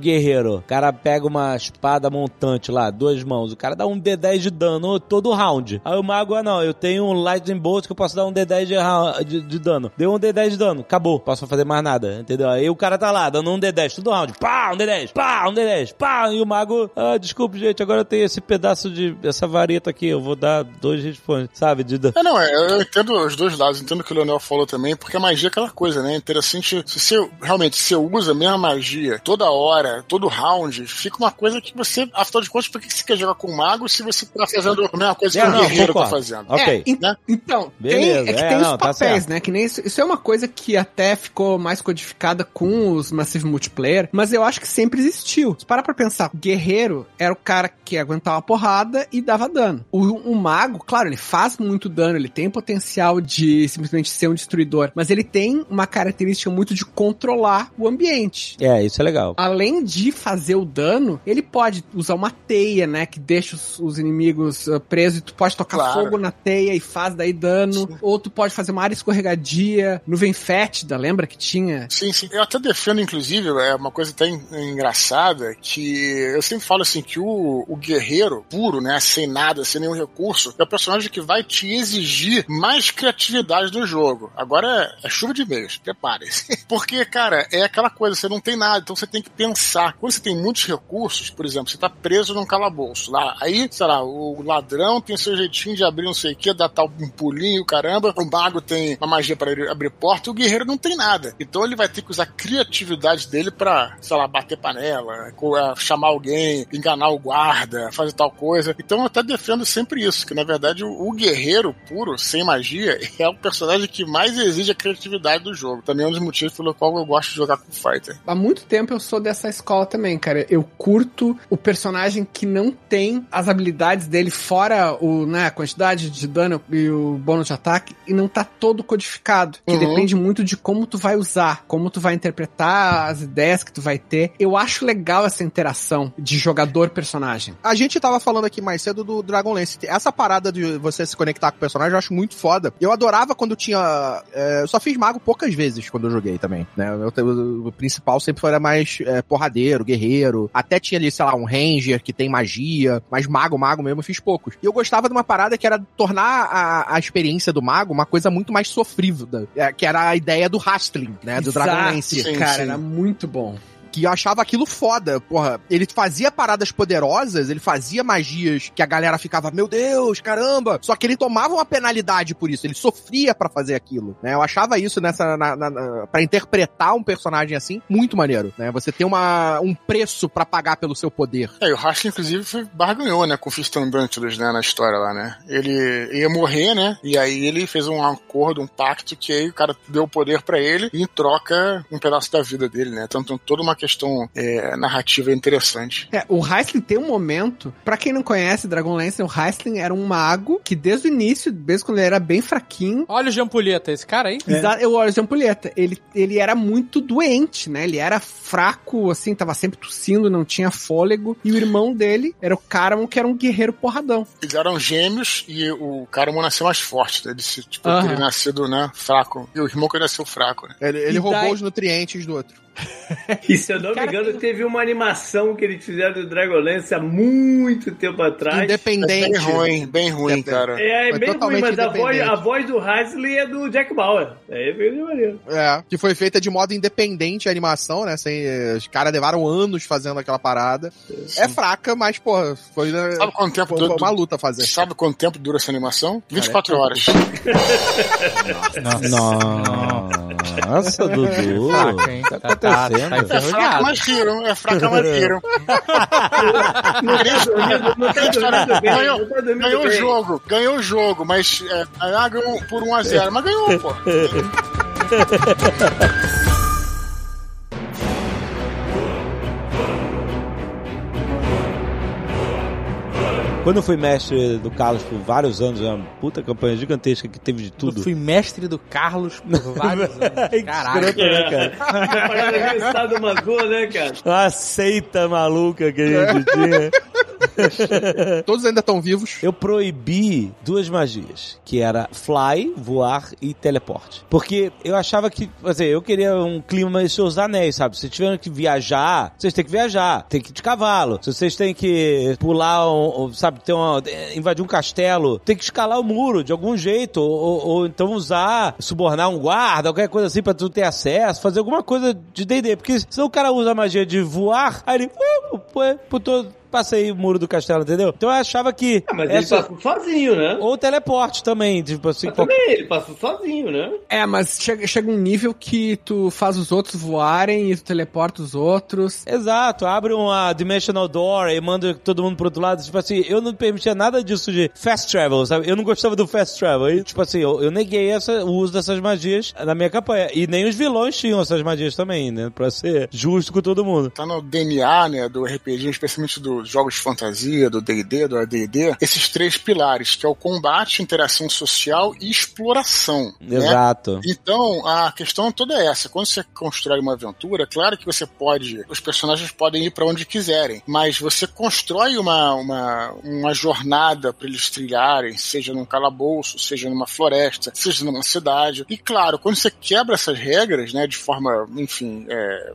guerreiro, o cara pega uma espada montante lá, 2 mãos, o cara dá um D10 de dano todo round. Aí o mago, eu tenho um Lightning Bolt que eu posso dar um D10 de dano. Deu um D10 de dano, acabou. Posso fazer mais nada, entendeu? Aí o cara tá lá, dando um D10 todo round. Pá, um D10, pá, um D10, pá. E o mago, desculpe, gente, agora eu tenho esse pedaço de... essa vareta aqui, eu vou dar 2 hit points, sabe? Eu entendo os dois lados, entendo o que o Leonel falou também, porque a magia é aquela coisa, né? Interessante, se você realmente, se usa a mesma magia toda hora, todo round, fica uma coisa que você, afinal de contas, por que você quer jogar com mago se você tá fazendo a mesma coisa que o guerreiro tá fazendo? Então, beleza, tem os papéis, né? Que nem isso é uma coisa que até ficou mais codificada com os Massive Multiplayer, mas eu acho que sempre existiu. Se parar pra pensar, o guerreiro era o cara que aguentava a porrada e dava dano. O mago, claro, ele faz muito dano, ele tem potencial de simplesmente ser um destruidor, mas ele tem uma característica muito de controlar o ambiente. Isso é legal. Além de fazer o dano, ele pode usar uma teia, né? Que deixa os inimigos presos e tu pode tocar fogo na teia e faz daí dano. Sim. Ou tu pode fazer uma área escorregadia, nuvem fétida, lembra que tinha? Sim. Eu até defendo, inclusive, uma coisa até engraçada, que eu sempre falo assim, que o guerreiro puro, né, sem nada, sem nenhum recurso, é o personagem que vai te exigir mais criatividade do jogo. Agora é chuva de e-mails, prepare-se. Porque, cara, é aquela coisa, você não tem nada, então você tem que pensar. Quando você tem muitos recursos, por exemplo, você tá preso num calabouço, lá, aí, sei lá, o ladrão tem seu jeitinho de abrir não sei o que, dar tal um pulinho, caramba, o mago tem uma magia pra abrir porta, e o guerreiro não tem nada. Então ele vai ter que usar a criatividade dele pra, sei lá, bater panela, chamar alguém, enganar o guarda, fazer tal coisa. Então eu até defendo sempre isso, que na verdade o guerreiro puro, sem magia, é o personagem que mais exige a criatividade do jogo. Também é um dos motivos pelo qual eu gosto de jogar com Fighter. Há muito tempo eu sou dessa escola também, cara. Eu curto o personagem que não tem as habilidades dele, fora a quantidade de dano e o bônus de ataque, e não tá todo codificado, que depende muito de como tu vai usar, como tu vai interpretar as ideias que tu vai ter. Eu acho legal essa interação de jogador-personagem. A gente tava falando aqui mais cedo do Dragonlance, essa parada de você se conectar com o personagem eu acho muito foda. Eu adorava quando tinha... eu só fiz mago poucas vezes quando eu joguei também, né? O principal sempre foi mais porradeiro, guerreiro, até tinha ali, sei lá, um ranger que tem magia, mas mago mesmo eu fiz poucos. E eu gostava de uma parada que era tornar a experiência do mago uma coisa muito mais sofrida, que era a ideia do rastling, né? Do Dragonlance. Cara, sim. Era muito bom. que eu achava aquilo foda, porra. Ele fazia paradas poderosas, ele fazia magias que a galera ficava, meu Deus, caramba. Só que ele tomava uma penalidade por isso, ele sofria pra fazer aquilo, né? Eu achava isso nessa, pra interpretar um personagem assim, muito maneiro, né? Você tem um preço pra pagar pelo seu poder. É, o Raskin, inclusive, barganhou, né, com o Fizban, né, na história lá, né? Ele ia morrer, né? E aí ele fez um acordo, um pacto, que aí o cara deu o poder pra ele e em troca um pedaço da vida dele, né? Então toda uma questão narrativa interessante. É, o Heisling tem um momento, pra quem não conhece Gregolense, o Heisling era um mago que desde o início, desde quando ele era bem fraquinho... Olha o Jampulheta, esse cara aí? É. Olha o Jampulheta. Ele era muito doente, né? Ele era fraco, assim, tava sempre tossindo, não tinha fôlego. E o irmão dele era o Caramon, que era um guerreiro porradão. Eles eram gêmeos e o Caramon nasceu mais forte, né? Ele, tipo, ele nascido, né, fraco. E o irmão que nasceu fraco, né? Ele roubou os nutrientes do outro. E se eu não me engano, teve uma animação que eles fizeram do Gregolense há muito tempo atrás. Independente. Bem ruim, cara. É bem ruim, mas a voz do Hasley é do Jack Bauer. Que foi feita de modo independente a animação, né? Os caras levaram anos fazendo aquela parada. Sim. É fraca, mas, porra, foi uma luta fazer. Sabe quanto tempo dura essa animação? 24 horas. Nossa, Dudu. Fraca, hein? É fraco, mas riram. Ganhou o jogo, mas ganhou por 1-0, mas ganhou, pô. Quando eu fui mestre do Carlos por vários anos, uma puta campanha gigantesca que teve de tudo. Eu fui mestre do Carlos por vários anos. Caraca, né, cara? Estado Amazônia, né, cara? Uma seita maluca que a gente tinha. Todos ainda estão vivos. Eu proibi duas magias, que era fly, voar e teleporte. Porque eu achava que, assim, eu queria um clima de seus anéis, sabe? Se vocês tiverem que viajar, vocês têm que viajar. Tem que ir de cavalo. Se vocês têm que pular, sabe? Invadir um castelo, tem que escalar o muro de algum jeito, ou então usar, subornar um guarda, qualquer coisa assim pra tu ter acesso, fazer alguma coisa de D&D, porque senão o cara usa a magia de voar, aí ele passei o muro do castelo, entendeu? Então eu achava que... Ah, mas ele passou sozinho, né? Ou teleporte também, tipo assim... Também, ele passou sozinho, né? É, mas chega um nível que tu faz os outros voarem e tu teleporta os outros. Exato, abre uma Dimensional Door e manda todo mundo pro outro lado, tipo assim, eu não permitia nada disso de Fast Travel, sabe? Eu não gostava do Fast Travel, e, tipo assim, eu neguei o uso dessas magias na minha campanha, e nem os vilões tinham essas magias também, né? Pra ser justo com todo mundo. Tá no DNA, né, do RPG, especialmente do jogos de fantasia, do D&D, do AD&D, esses três pilares, que é o combate, interação social e exploração. Exato. Né? Então, a questão toda é essa. Quando você constrói uma aventura, claro que você pode, os personagens podem ir pra onde quiserem, mas você constrói uma jornada pra eles trilharem, seja num calabouço, seja numa floresta, seja numa cidade. E claro, quando você quebra essas regras, né, de forma, enfim,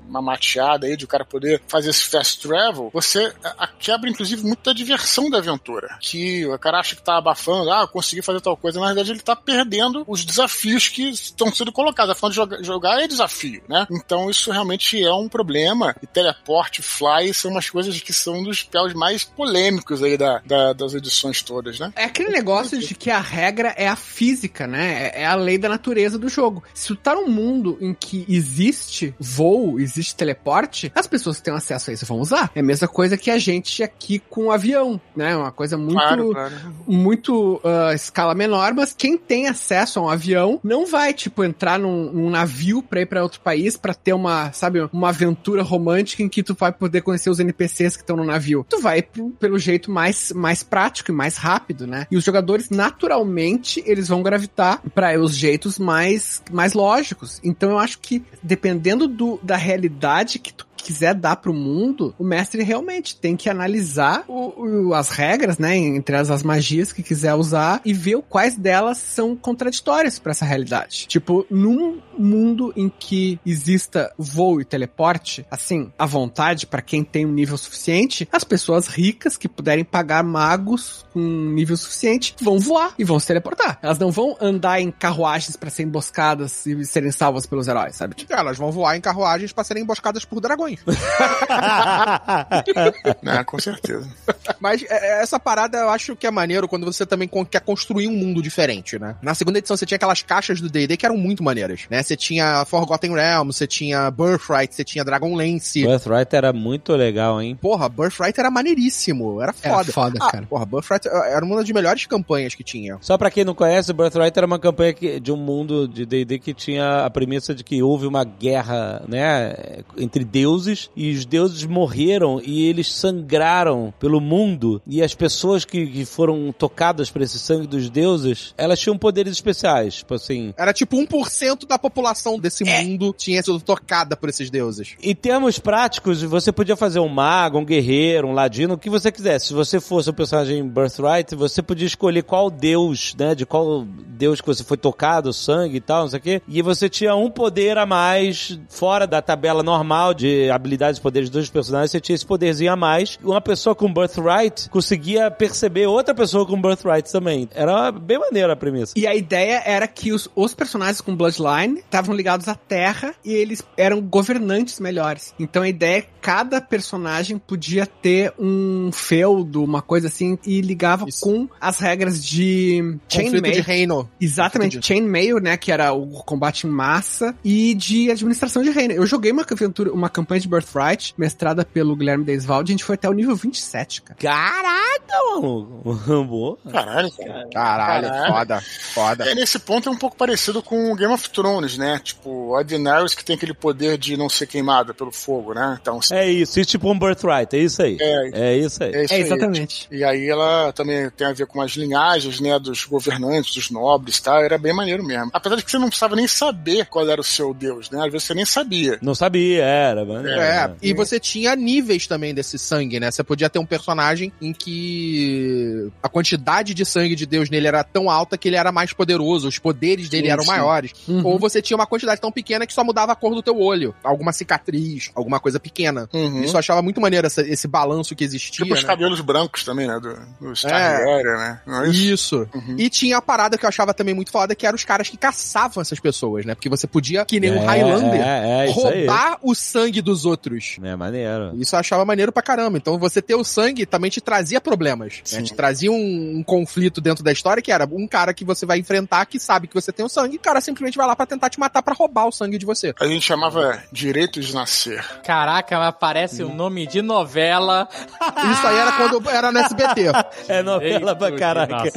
uma mateada aí, de o cara poder fazer esse fast travel, você quebra, inclusive, muito da diversão da aventura. Que o cara acha que tá abafando, eu consegui fazer tal coisa, na verdade ele tá perdendo os desafios que estão sendo colocados. Afinal, jogar é desafio, né? Então isso realmente é um problema. E teleporte, fly, são umas coisas que são um dos spells mais polêmicos aí das edições todas, né? É aquele negócio de que a regra é a física, né? É a lei da natureza do jogo. Se tu tá num mundo em que existe voo, existe teleporte, as pessoas que têm acesso a isso vão usar. É a mesma coisa que a gente aqui com um avião, né? Uma coisa muito, muito escala menor, mas quem tem acesso a um avião não vai, tipo, entrar num navio pra ir pra outro país pra ter uma, sabe, uma aventura romântica em que tu vai poder conhecer os NPCs que estão no navio. Tu vai pelo jeito mais prático e mais rápido, né? E os jogadores, naturalmente, eles vão gravitar pra os jeitos mais lógicos. Então eu acho que, dependendo da realidade que tu quiser dar pro mundo, o mestre realmente tem que analisar as regras, né, entre as magias que quiser usar e ver quais delas são contraditórias pra essa realidade. Tipo, num mundo em que exista voo e teleporte, assim, à vontade pra quem tem um nível suficiente, as pessoas ricas que puderem pagar magos com um nível suficiente vão voar e vão se teleportar. Elas não vão andar em carruagens pra serem emboscadas e serem salvas pelos heróis, sabe? Elas vão voar em carruagens pra serem emboscadas por dragões. ruim. É, com certeza. Mas essa parada eu acho que é maneiro quando você também quer construir um mundo diferente, né? Na segunda edição você tinha aquelas caixas do D&D que eram muito maneiras, né? Você tinha Forgotten Realms, você tinha Birthright, você tinha Dragonlance. Birthright era muito legal, hein? Porra, Birthright era maneiríssimo, era foda. Era foda, cara. Porra, Birthright era uma das melhores campanhas que tinha. Só pra quem não conhece, Birthright era uma campanha de um mundo de D&D que tinha a premissa de que houve uma guerra, né, entre deuses, e os deuses morreram e eles sangraram pelo mundo, e as pessoas que foram tocadas por esse sangue dos deuses, elas tinham poderes especiais, tipo assim... Era tipo 1% da população desse mundo tinha sido tocada por esses deuses. Em termos práticos, você podia fazer um mago, um guerreiro, um ladino, o que você quisesse. Se você fosse um personagem Birthright, você podia escolher qual deus, né, de qual deus que você foi tocado, sangue e tal, não sei o quê, e você tinha um poder a mais fora da tabela normal de habilidades e poderes dos personagens, você tinha esse poderzinho a mais. Uma pessoa com Birthright conseguia perceber outra pessoa com Birthright também. Era bem maneira a premissa. E a ideia era que os personagens com Bloodline estavam ligados à Terra e eles eram governantes melhores. Então a ideia é que cada personagem podia ter um feudo, uma coisa assim, e ligava isso com as regras de Chainmail. De reino. Exatamente. Chainmail, né, que era o combate em massa, e de administração de reino. Eu joguei uma campanha de Birthright, mestrada pelo Guilherme Deisvaldi, a gente foi até o nível 27, cara. Caralho, foda. Nesse ponto é um pouco parecido com Game of Thrones, né? Tipo, Daenerys, que tem aquele poder de não ser queimada pelo fogo, né? Então, assim, é isso, tipo um Birthright, é isso aí. É isso aí. Exatamente. E aí ela também tem a ver com as linhagens, né, dos governantes, dos nobres e tal, era bem maneiro mesmo. Apesar de que você não precisava nem saber qual era o seu deus, né? Às vezes você nem sabia. Não sabia, era maneiro. E você tinha níveis também desse sangue, né? Você podia ter um personagem em que a quantidade de sangue de deus nele era tão alta que ele era mais poderoso, os poderes dele eram maiores. Uhum. Ou você tinha uma quantidade tão pequena que só mudava a cor do teu olho, alguma cicatriz, alguma coisa pequena. Uhum. Isso eu achava muito maneiro, esse balanço que existia. Tipo, né? Os cabelos brancos também, né? Do Star Warrior, né? Não é isso. Uhum. E tinha a parada que eu achava também muito foda, que eram os caras que caçavam essas pessoas, né? Porque você podia, que nem um Highlander, roubar o sangue dos outros. É maneiro. Isso eu achava maneiro pra caramba. Então você ter o sangue também te trazia problemas, né? Te trazia um conflito dentro da história, que era um cara que você vai enfrentar que sabe que você tem o sangue, e o cara simplesmente vai lá pra tentar te matar pra roubar o sangue de você. A gente chamava Direito de Nascer. Caraca, mas parece um nome de novela. Isso aí era quando era no SBT. É novela pra caraca.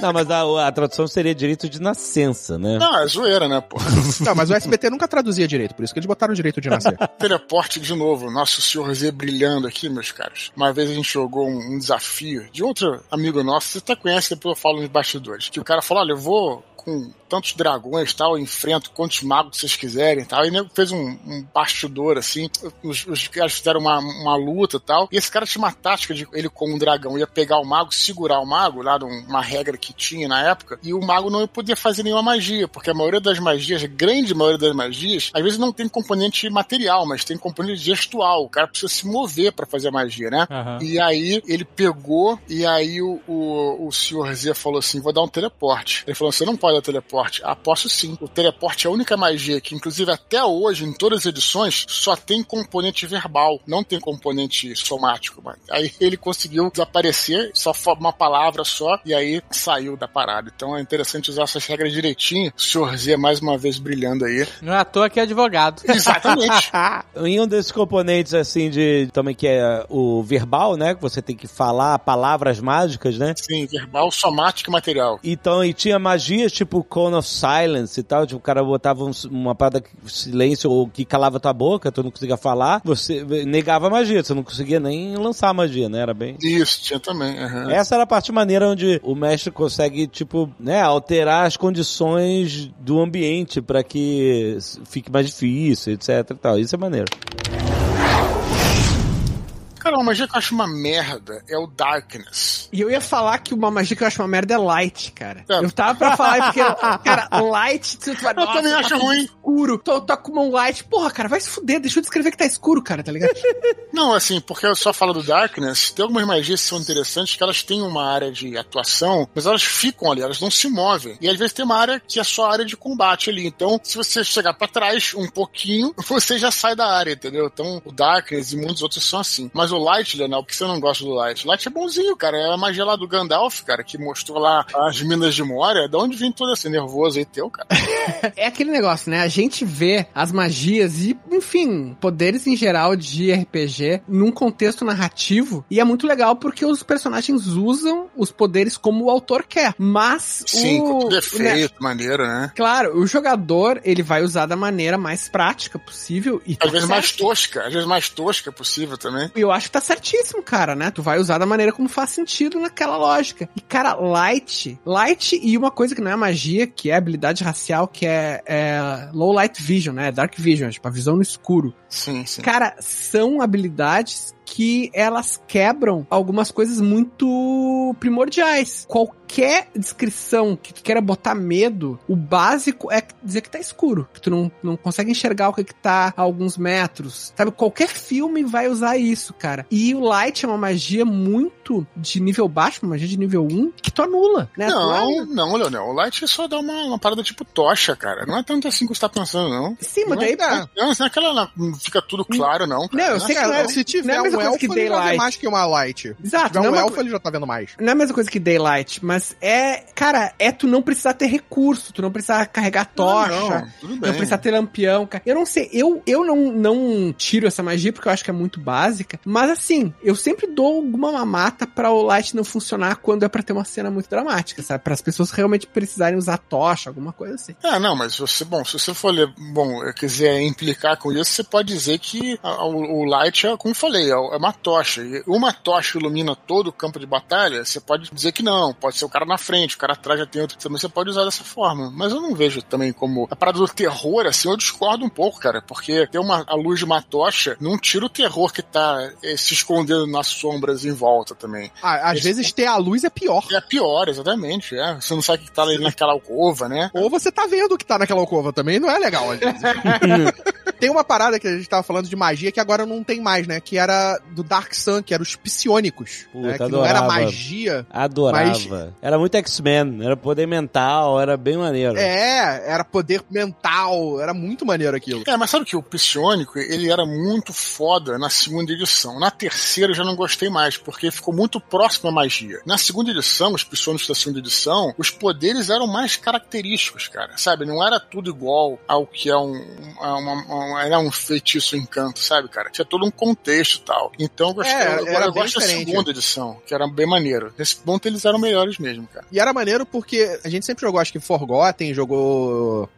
Não, mas a tradução seria Direito de Nascença, né? Não, é zoeira, né, pô? Não, mas o SBT nunca traduzia direito, por isso que eles botaram Direito de Nascer. Teleporte de novo, nosso senhor Z brilhando aqui, meus caros. Uma vez a gente jogou um desafio de outro amigo nosso, você até conhece, depois eu falo nos bastidores, que o cara falou, olha, eu vou com tantos dragões e tal, eu enfrento quantos magos vocês quiserem e tal. E fez um bastidor, assim, os caras fizeram uma luta e tal, e esse cara tinha uma tática de ele com um dragão ia pegar o mago, segurar o mago, lá numa regra que tinha na época, e o mago não podia fazer nenhuma magia, porque a maioria das magias, a grande maioria das magias, às vezes não tem componente material, mas tem componente gestual, o cara precisa se mover pra fazer a magia, né? Uhum. E aí ele pegou, e aí o senhor Z falou assim, vou dar um teleporte. Ele falou, você não pode dar teleporte. Ah, posso sim. O teleporte é a única magia que, inclusive, até hoje, em todas as edições, só tem componente verbal, não tem componente somático, mano. Aí ele conseguiu desaparecer, só uma palavra só, e aí saiu da parada. Então é interessante usar essas regras direitinho. O senhor Z, mais uma vez, brilhando aí. Não é à toa que é advogado. Exatamente. Em um desses componentes, assim, de também que é o verbal, né? Que você tem que falar palavras mágicas, né? Sim, verbal, somático e material. Então, e tinha magias, tipo Cone of Silence e tal, tipo, o cara botava uma parada de silêncio ou que calava tua boca, tu não conseguia falar, você negava a magia, você não conseguia nem lançar a magia, né? Era bem... Isso, tinha também. Uhum. Essa era a parte maneira onde o mestre consegue, tipo, né, alterar as condições do ambiente pra que fique mais difícil, etc e tal. Isso é maneiro. Cara, uma magia que eu acho uma merda é o Darkness. E eu ia falar que uma magia que eu acho uma merda é Light, cara. É. Eu tava pra falar, porque, cara, Light... Eu também acho ruim. Escuro. Tô com uma Light. Porra, cara, vai se fuder. Deixa eu descrever que tá escuro, cara, tá ligado? Não, assim, porque eu só falo do Darkness, tem algumas magias que são interessantes, que elas têm uma área de atuação, mas elas ficam ali, elas não se movem. E às vezes tem uma área que é só área de combate ali. Então, se você chegar pra trás um pouquinho, você já sai da área, entendeu? Então, o Darkness e muitos outros são assim. Mas o Light, Leonel, por que você não gosta do Light? Light é bonzinho, cara. É a magia lá do Gandalf, cara, que mostrou lá as minas de Moria. Da onde vem todo esse nervoso aí teu, cara? É aquele negócio, né? A gente vê as magias e, enfim, poderes em geral de RPG num contexto narrativo. E é muito legal porque os personagens usam os poderes como o autor quer. Mas sim, com defeito, né? Maneiro, né? Claro, o jogador, ele vai usar da maneira mais prática possível. E às vezes mais tosca. Às vezes mais tosca possível também. E eu acho que tá certíssimo, cara, né? Tu vai usar da maneira como faz sentido naquela lógica. E, cara, Light e uma coisa que não é magia, que é habilidade racial, que é Low Light Vision, né? Dark Vision, tipo, a visão no escuro. Sim, sim. Cara, são habilidades que elas quebram algumas coisas muito primordiais. Qualquer descrição que tu queira botar medo, o básico é dizer que tá escuro, que tu não consegue enxergar o que tá a alguns metros. Sabe, qualquer filme vai usar isso, cara. E o Light é uma magia muito de nível baixo, uma magia de nível 1, que tu anula, né? Não, Leonel, o Light é só dar uma parada tipo tocha, cara. Não é tanto assim que você tá pensando, não. Sim, mas daí... Não é aquela... Não fica tudo claro, não. Cara. Não, eu sei que... Não, se tiver não é um elfo, que ele já vê mais que uma Light. Exato. Se tiver um elfo, ele já tá vendo mais. Não é a mesma coisa que Daylight, mas é... Cara, é tu não precisar ter recurso, tu não precisar carregar tocha, não precisar ter lampião, cara. Eu não sei, eu não tiro essa magia, porque eu acho que é muito básica, mas assim, eu sempre dou alguma mamata pra o Light não funcionar quando é pra ter uma cena muito dramática, sabe? Para as pessoas realmente precisarem usar tocha, alguma coisa assim. Ah, não, mas você, bom, se você for ler, bom, quiser implicar com isso, você pode dizer que o Light é, como eu falei, é uma tocha. E uma tocha ilumina todo o campo de batalha, você pode dizer que não, pode ser o cara na frente, o cara atrás já tem outro, você pode usar dessa forma, mas eu não vejo também como a parada do terror, assim, eu discordo um pouco, cara, porque ter a luz de uma tocha não tira o terror que tá se escondendo nas sombras em volta também. Ah, às vezes ter a luz é pior. É pior, exatamente, é. Você não sabe o que tá ali naquela alcova, né? Ou você tá vendo o que tá naquela alcova também, não é legal. Tem uma parada que a gente tava falando de magia que agora não tem mais, né? Que era do Dark Sun, que eram os psionicos. Puta, né? Que adorava, não era magia. Adorava. Mas... Era muito X-Men. Era poder mental, era bem maneiro. É, era poder mental. Era muito maneiro aquilo. É, mas sabe que o psionico, ele era muito foda na segunda edição. Na terceira eu já não gostei mais, porque ficou muito próximo à magia. Na segunda edição, os psionicos da segunda edição, os poderes eram mais característicos, cara. Sabe? Não era tudo igual ao que é um feitiço, um encanto, sabe, cara? Tinha todo um contexto e tal. Então eu gostei. Agora eu gosto da segunda edição, que era bem maneiro. Nesse ponto eles eram melhores mesmo, cara. E era maneiro porque a gente sempre jogou, acho que Forgotten, jogou...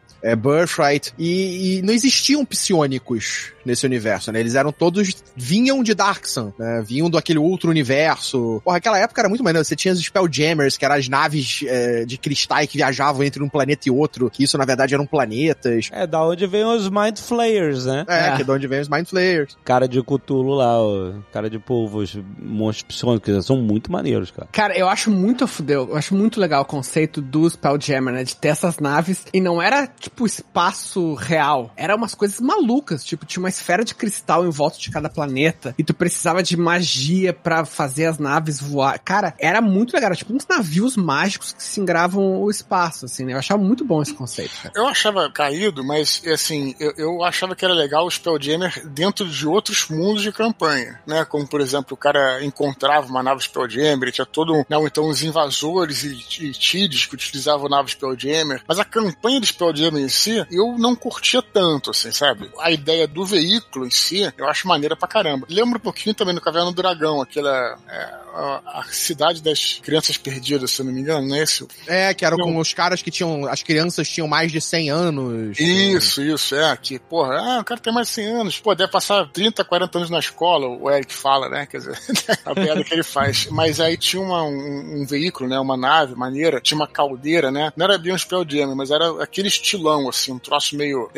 Birthright, e não existiam psionicos nesse universo, né? Eles eram todos, vinham de Dark Sun, né? Vinham daquele outro universo. Porra, aquela época era muito maneiro. Você tinha os Spelljammers, que eram as naves de cristais que viajavam entre um planeta e outro, que isso, na verdade, eram planetas. É, da onde vem os Mind Flayers, né? É. Que é da onde vem os Mind Flayers. Cara de Cthulhu lá, ó. Cara de polvo, os monstros psionicos, são muito maneiros, cara. Cara, eu acho muito fudeu, eu acho muito legal o conceito dos Spelljammer, né? De ter essas naves, e não era, tipo, espaço real. Era umas coisas malucas, tipo, tinha uma esfera de cristal em volta de cada planeta e tu precisava de magia pra fazer as naves voar. Cara, era muito legal. Era tipo uns navios mágicos que se engravam o espaço, assim, né? Eu achava muito bom esse conceito, cara. Eu achava caído, mas, assim, eu achava que era legal o Spelljammer dentro de outros mundos de campanha, né? Como, por exemplo, o cara encontrava uma nave Spelljammer, tinha todo um... Não, então os invasores e tides que utilizavam nave Spelljammer, mas a campanha do Spelljammer em si, eu não curtia tanto, assim, sabe? A ideia do veículo em si, eu acho maneira pra caramba. Lembro um pouquinho também do Caverna do Dragão, aquela... A cidade das crianças perdidas, se eu não me engano, não é esse? É, que era com os caras que tinham... As crianças tinham mais de 100 anos. Isso, é. Que, porra, o cara tem mais de 100 anos. Pô, deve passar 30, 40 anos na escola, o Eric fala, né? Quer dizer, a piada que ele faz. Mas aí tinha um veículo, né? Uma nave maneira, tinha uma caldeira, né? Não era bem um Spelljammer, mas era aquele estilão vilão, assim, um troço meio,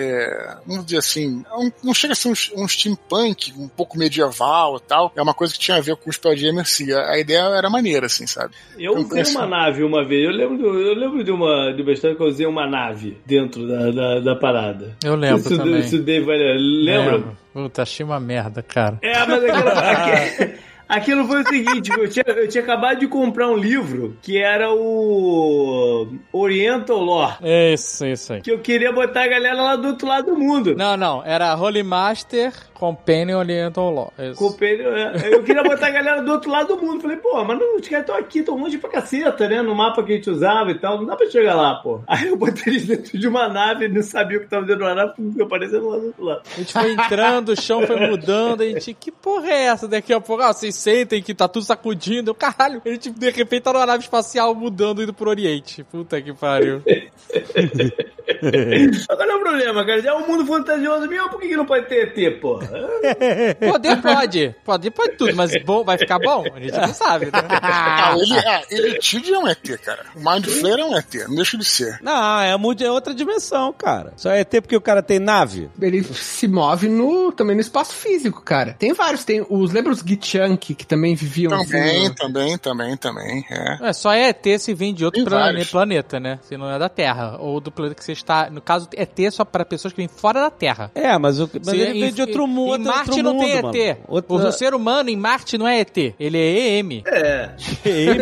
vamos dizer assim, não chega a ser um steampunk, um pouco medieval e tal, é uma coisa que tinha a ver com o Spelljammer, assim, a ideia era maneira, assim, sabe? Eu usei uma nave uma vez, eu lembro de uma história que eu usei uma nave dentro da parada. Eu lembro isso, também. Isso daí, lembra? Puta, achei uma merda, cara. Mas aquilo foi o seguinte, eu tinha acabado de comprar um livro que era o Oriental Lore. É isso aí. Que eu queria botar a galera lá do outro lado do mundo. Não, era Holy Master Companion Oriental Lore. Companion, eu queria botar a galera do outro lado do mundo. Falei, pô, mas não, os caras estão aqui, estão longe pra caceta, né? No mapa que a gente usava e tal, não dá pra chegar lá, pô. Aí eu botei eles dentro de uma nave, não sabia o que tava dentro de uma nave, porque eu parecia do lado do outro lado. A gente foi entrando, o chão foi mudando, a gente, que porra é essa? Daqui a pouco, vocês sentem que tá tudo sacudindo. Caralho, a gente de repente tá numa nave espacial mudando, indo pro Oriente. Puta que pariu. Agora é o problema, cara. Já é um mundo fantasioso mesmo, por que não pode ter ET, porra? Poder pode. Pode tudo, mas bom, vai ficar bom? A gente não sabe, né? Ele é um ET, cara. O Mind Flayer é um ET, não deixa de ser. Não, é outra dimensão, cara. Só é ET porque o cara tem nave. Ele se move também no espaço físico, cara. Tem vários, lembra os Gitchan que também viviam... Também, é. Só é ET se vem de outro planeta, né? Se não é da Terra. Ou do planeta que você está... No caso, ET é só para pessoas que vêm fora da Terra. Mas ele vem de outro mundo. Em Marte não tem ET. O ser humano em Marte não é ET. Ele é EM. EM?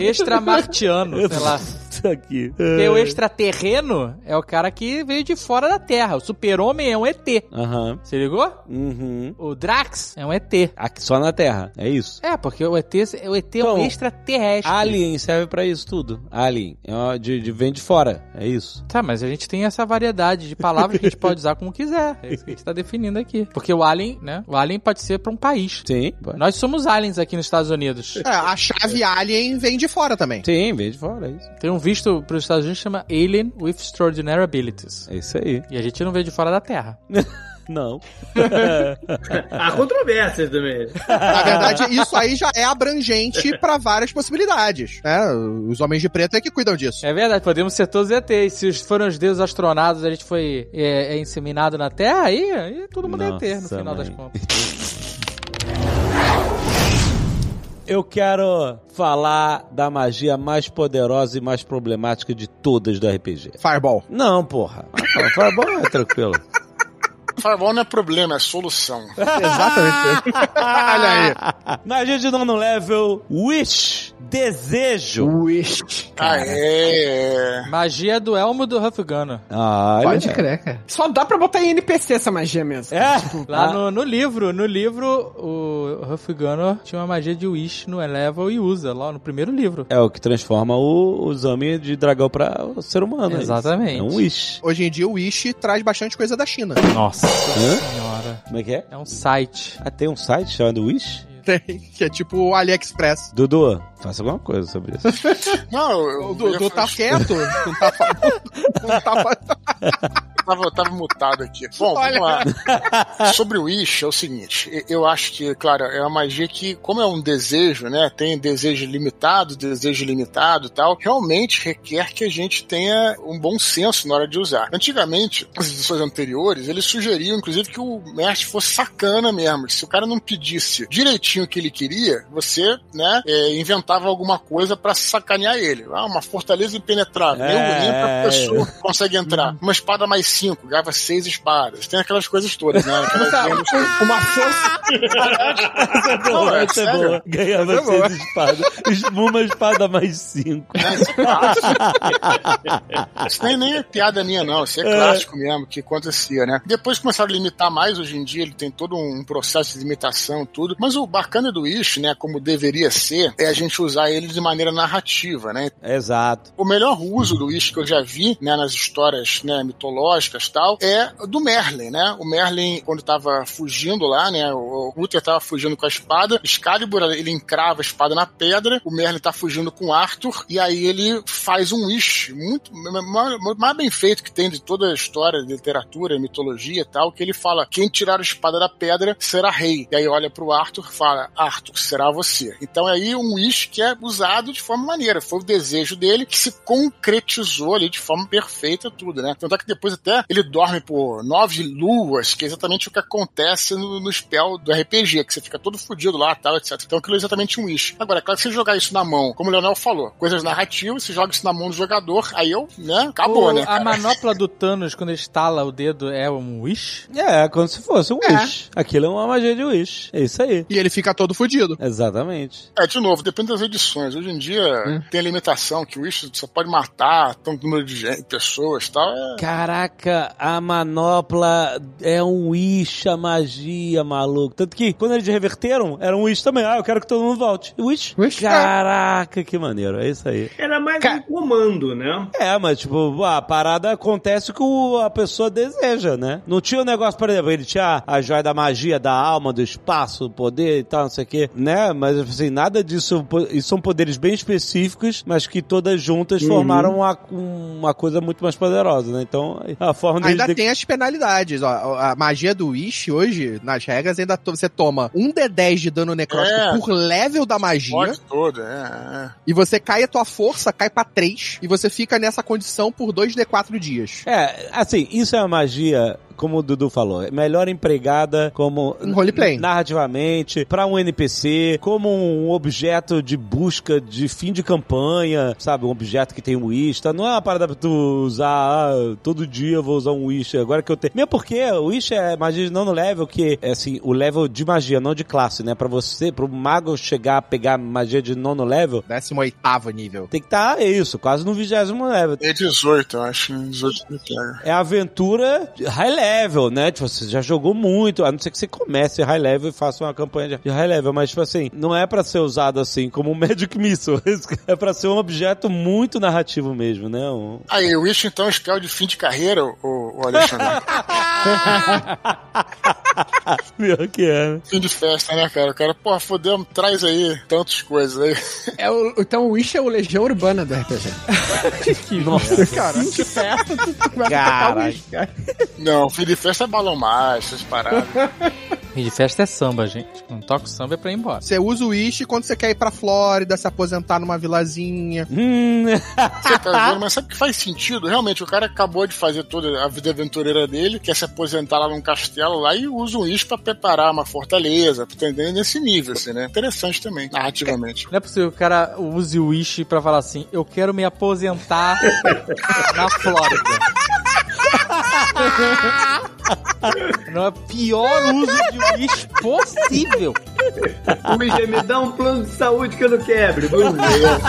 Extramartiano, sei lá. Aqui. Tem o extraterreno, é o cara que veio de fora da Terra. O super-homem é um ET. Uhum. Se ligou? Uhum. O Drax é um ET. Aqui, só na Terra, é isso? Porque o ET então, é um extraterrestre. Alien serve pra isso tudo. Alien vem de fora, é isso. Tá, mas a gente tem essa variedade de palavras que a gente pode usar como quiser. É isso que a gente tá definindo aqui. Porque o Alien, né? O Alien pode ser pra um país. Sim. Pode. Nós somos aliens aqui nos Estados Unidos. A chave Alien vem de fora também. Sim, vem de fora, é isso. Tem um visto para os Estados Unidos chama Alien with Extraordinary Abilities. É isso aí. E a gente não vê de fora da Terra. Não. Há controvérsias também. Na verdade, isso aí já é abrangente pra várias possibilidades, né? Os homens de preto é que cuidam disso. É verdade, podemos ser todos ETs. Se foram os deuses astronautas, a gente foi inseminado na Terra, aí todo mundo é ET no final das contas. Eu quero falar da magia mais poderosa e mais problemática de todas do RPG. Fireball. Não, porra. Fireball é tranquilo. Fireball não é problema, é solução. Exatamente. Olha aí. Magia de nono level, Wish. Desejo. Wish. Cara. Magia do Elmo do Huff Gunner. Pode crer, cara. Só dá pra botar em NPC essa magia mesmo. Lá no livro, o Huff Gunner tinha uma magia de Wish no level e usa lá no primeiro livro. É o que transforma o Zami de dragão pra o ser humano. Exatamente. É um Wish. Hoje em dia o Wish traz bastante coisa da China. Nossa senhora. Como é que é? É um site. Tem um site chamado Wish? Tem, que é tipo o AliExpress. Dudu, faça alguma coisa sobre isso. Não, o Dudu tá quieto. Tava mutado aqui. Bom, vamos lá. Sobre o Wish, é o seguinte. Eu acho que, claro, é uma magia que, como é um desejo, né? Tem desejo limitado e tal. Realmente requer que a gente tenha um bom senso na hora de usar. Antigamente, nas edições anteriores, eles sugeriam, inclusive, que o mestre fosse sacana mesmo. Que se o cara não pedisse direitinho o que ele queria, você, né? Inventava alguma coisa pra sacanear ele. Uma fortaleza impenetrável. Pra pessoa que consegue entrar. Uma espada mais 5, grava 6 espadas. Tem aquelas coisas todas, né? Uma força... Essa é boa, essa é boa. Ganhava 6 espadas. Uma espada mais 5. Isso nem é piada minha, não. Isso é clássico mesmo, que acontecia, né? Depois começaram a limitar mais. Hoje em dia ele tem todo um processo de limitação, tudo. Mas o bacana do Wish, né, como deveria ser, é a gente usar ele de maneira narrativa, né? Exato. O melhor uso do Wish que eu já vi, né, nas histórias, né, mitológicas, tal, é do Merlin, né? O Merlin, quando tava fugindo lá, né? o Uther tava fugindo com a espada, Excalibur, ele encrava a espada na pedra, o Merlin tá fugindo com Arthur, e aí ele faz um wish, muito mais bem feito que tem de toda a história de literatura, mitologia e tal, que ele fala, quem tirar a espada da pedra será rei. E aí olha pro Arthur e fala, Arthur, será você. Então aí um wish que é usado de forma maneira, foi o desejo dele que se concretizou ali de forma perfeita tudo, né? Tanto é que depois até ele dorme por 9 luas, que é exatamente o que acontece no spell do RPG, que você fica todo fudido lá, tal, etc. Então aquilo é exatamente um wish. Agora, claro que se jogar isso na mão, como o Leonel falou, coisas narrativas, se joga isso na mão do jogador, aí eu, né, acabou, né, cara? A manopla do Thanos, quando ele estala o dedo, é um wish? É, como se fosse um wish. Aquilo é uma magia de wish. É isso aí. E ele fica todo fudido. Exatamente. É, de novo, depende das edições. Hoje em dia tem a limitação que o wish só pode matar tanto número de gente, pessoas e tal. É... Caraca, a manopla é um wish, a magia, maluco. Tanto que quando eles reverteram, era um wish também. Ah, eu quero que todo mundo volte. Wish? Wish? Caraca, que maneiro. É isso aí. Era mais um comando, né? É, mas tipo, a parada acontece o que a pessoa deseja, né? Não tinha um negócio, por exemplo, ele tinha a joia da magia, da alma, do espaço, do poder e tal, não sei o quê, né? Mas assim, nada disso. Isso são poderes bem específicos, mas que todas juntas formaram uma coisa muito mais poderosa, né? Então, a forma de... Ainda tem as penalidades, ó. A magia do Wish, hoje, nas regras, ainda você toma 1d10 de dano necrótico por level da magia. Pode todo, E você cai, a tua força cai pra 3, e você fica nessa condição por 2d4 dias. É, assim, isso é uma magia... como o Dudu falou, melhor empregada como roleplay, narrativamente, pra um NPC, como um objeto de busca de fim de campanha, sabe, um objeto que tem um wish, tá? Não é uma parada pra tu usar todo dia eu vou usar um wish, agora que eu tenho, mesmo porque o wish é magia não no level, que é assim, o level de magia, não de classe, né, pra você, pro mago chegar a pegar magia de nono level, 18º nível, tem que estar, quase no 20º level. É 18, eu acho, 18 que pega. É aventura high level. Level, né? Tipo, você já jogou muito, a não ser que você comece high level e faça uma campanha de high level, mas tipo assim, não é pra ser usado assim como um Magic Missile, é pra ser um objeto muito narrativo mesmo, né? Aí, o Wish então é um spell de fim de carreira, o Alexandre. Pior que é, né? Fim de festa, né, cara? O cara, porra, fodemos, traz aí tantas coisas aí. Então o Wish é o Legião Urbana do RPG. Que nossa, cara. Fim de festa, tu vai atacar o Wish, cara. Não, fim de festa é balão mágico, essas paradas. Fim de festa é samba, gente. Não toca samba é pra ir embora. Você usa o Wish quando você quer ir pra Flórida, se aposentar numa vilazinha. Você tá vendo, mas sabe que faz sentido? Realmente, o cara acabou de fazer toda a vida aventureira dele, quer se aposentar lá num castelo lá e usa o Wish pra preparar uma fortaleza, pretendendo nesse nível, assim, né? Interessante também, narrativamente. Não é possível que o cara use o Wish pra falar assim, eu quero me aposentar na Flórida. Não é o pior uso de wish possível. O Michel me dá um plano de saúde que eu não quebre. Vamos ver.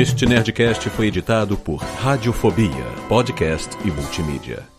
Este Nerdcast foi editado por Radiofobia, podcast e multimídia.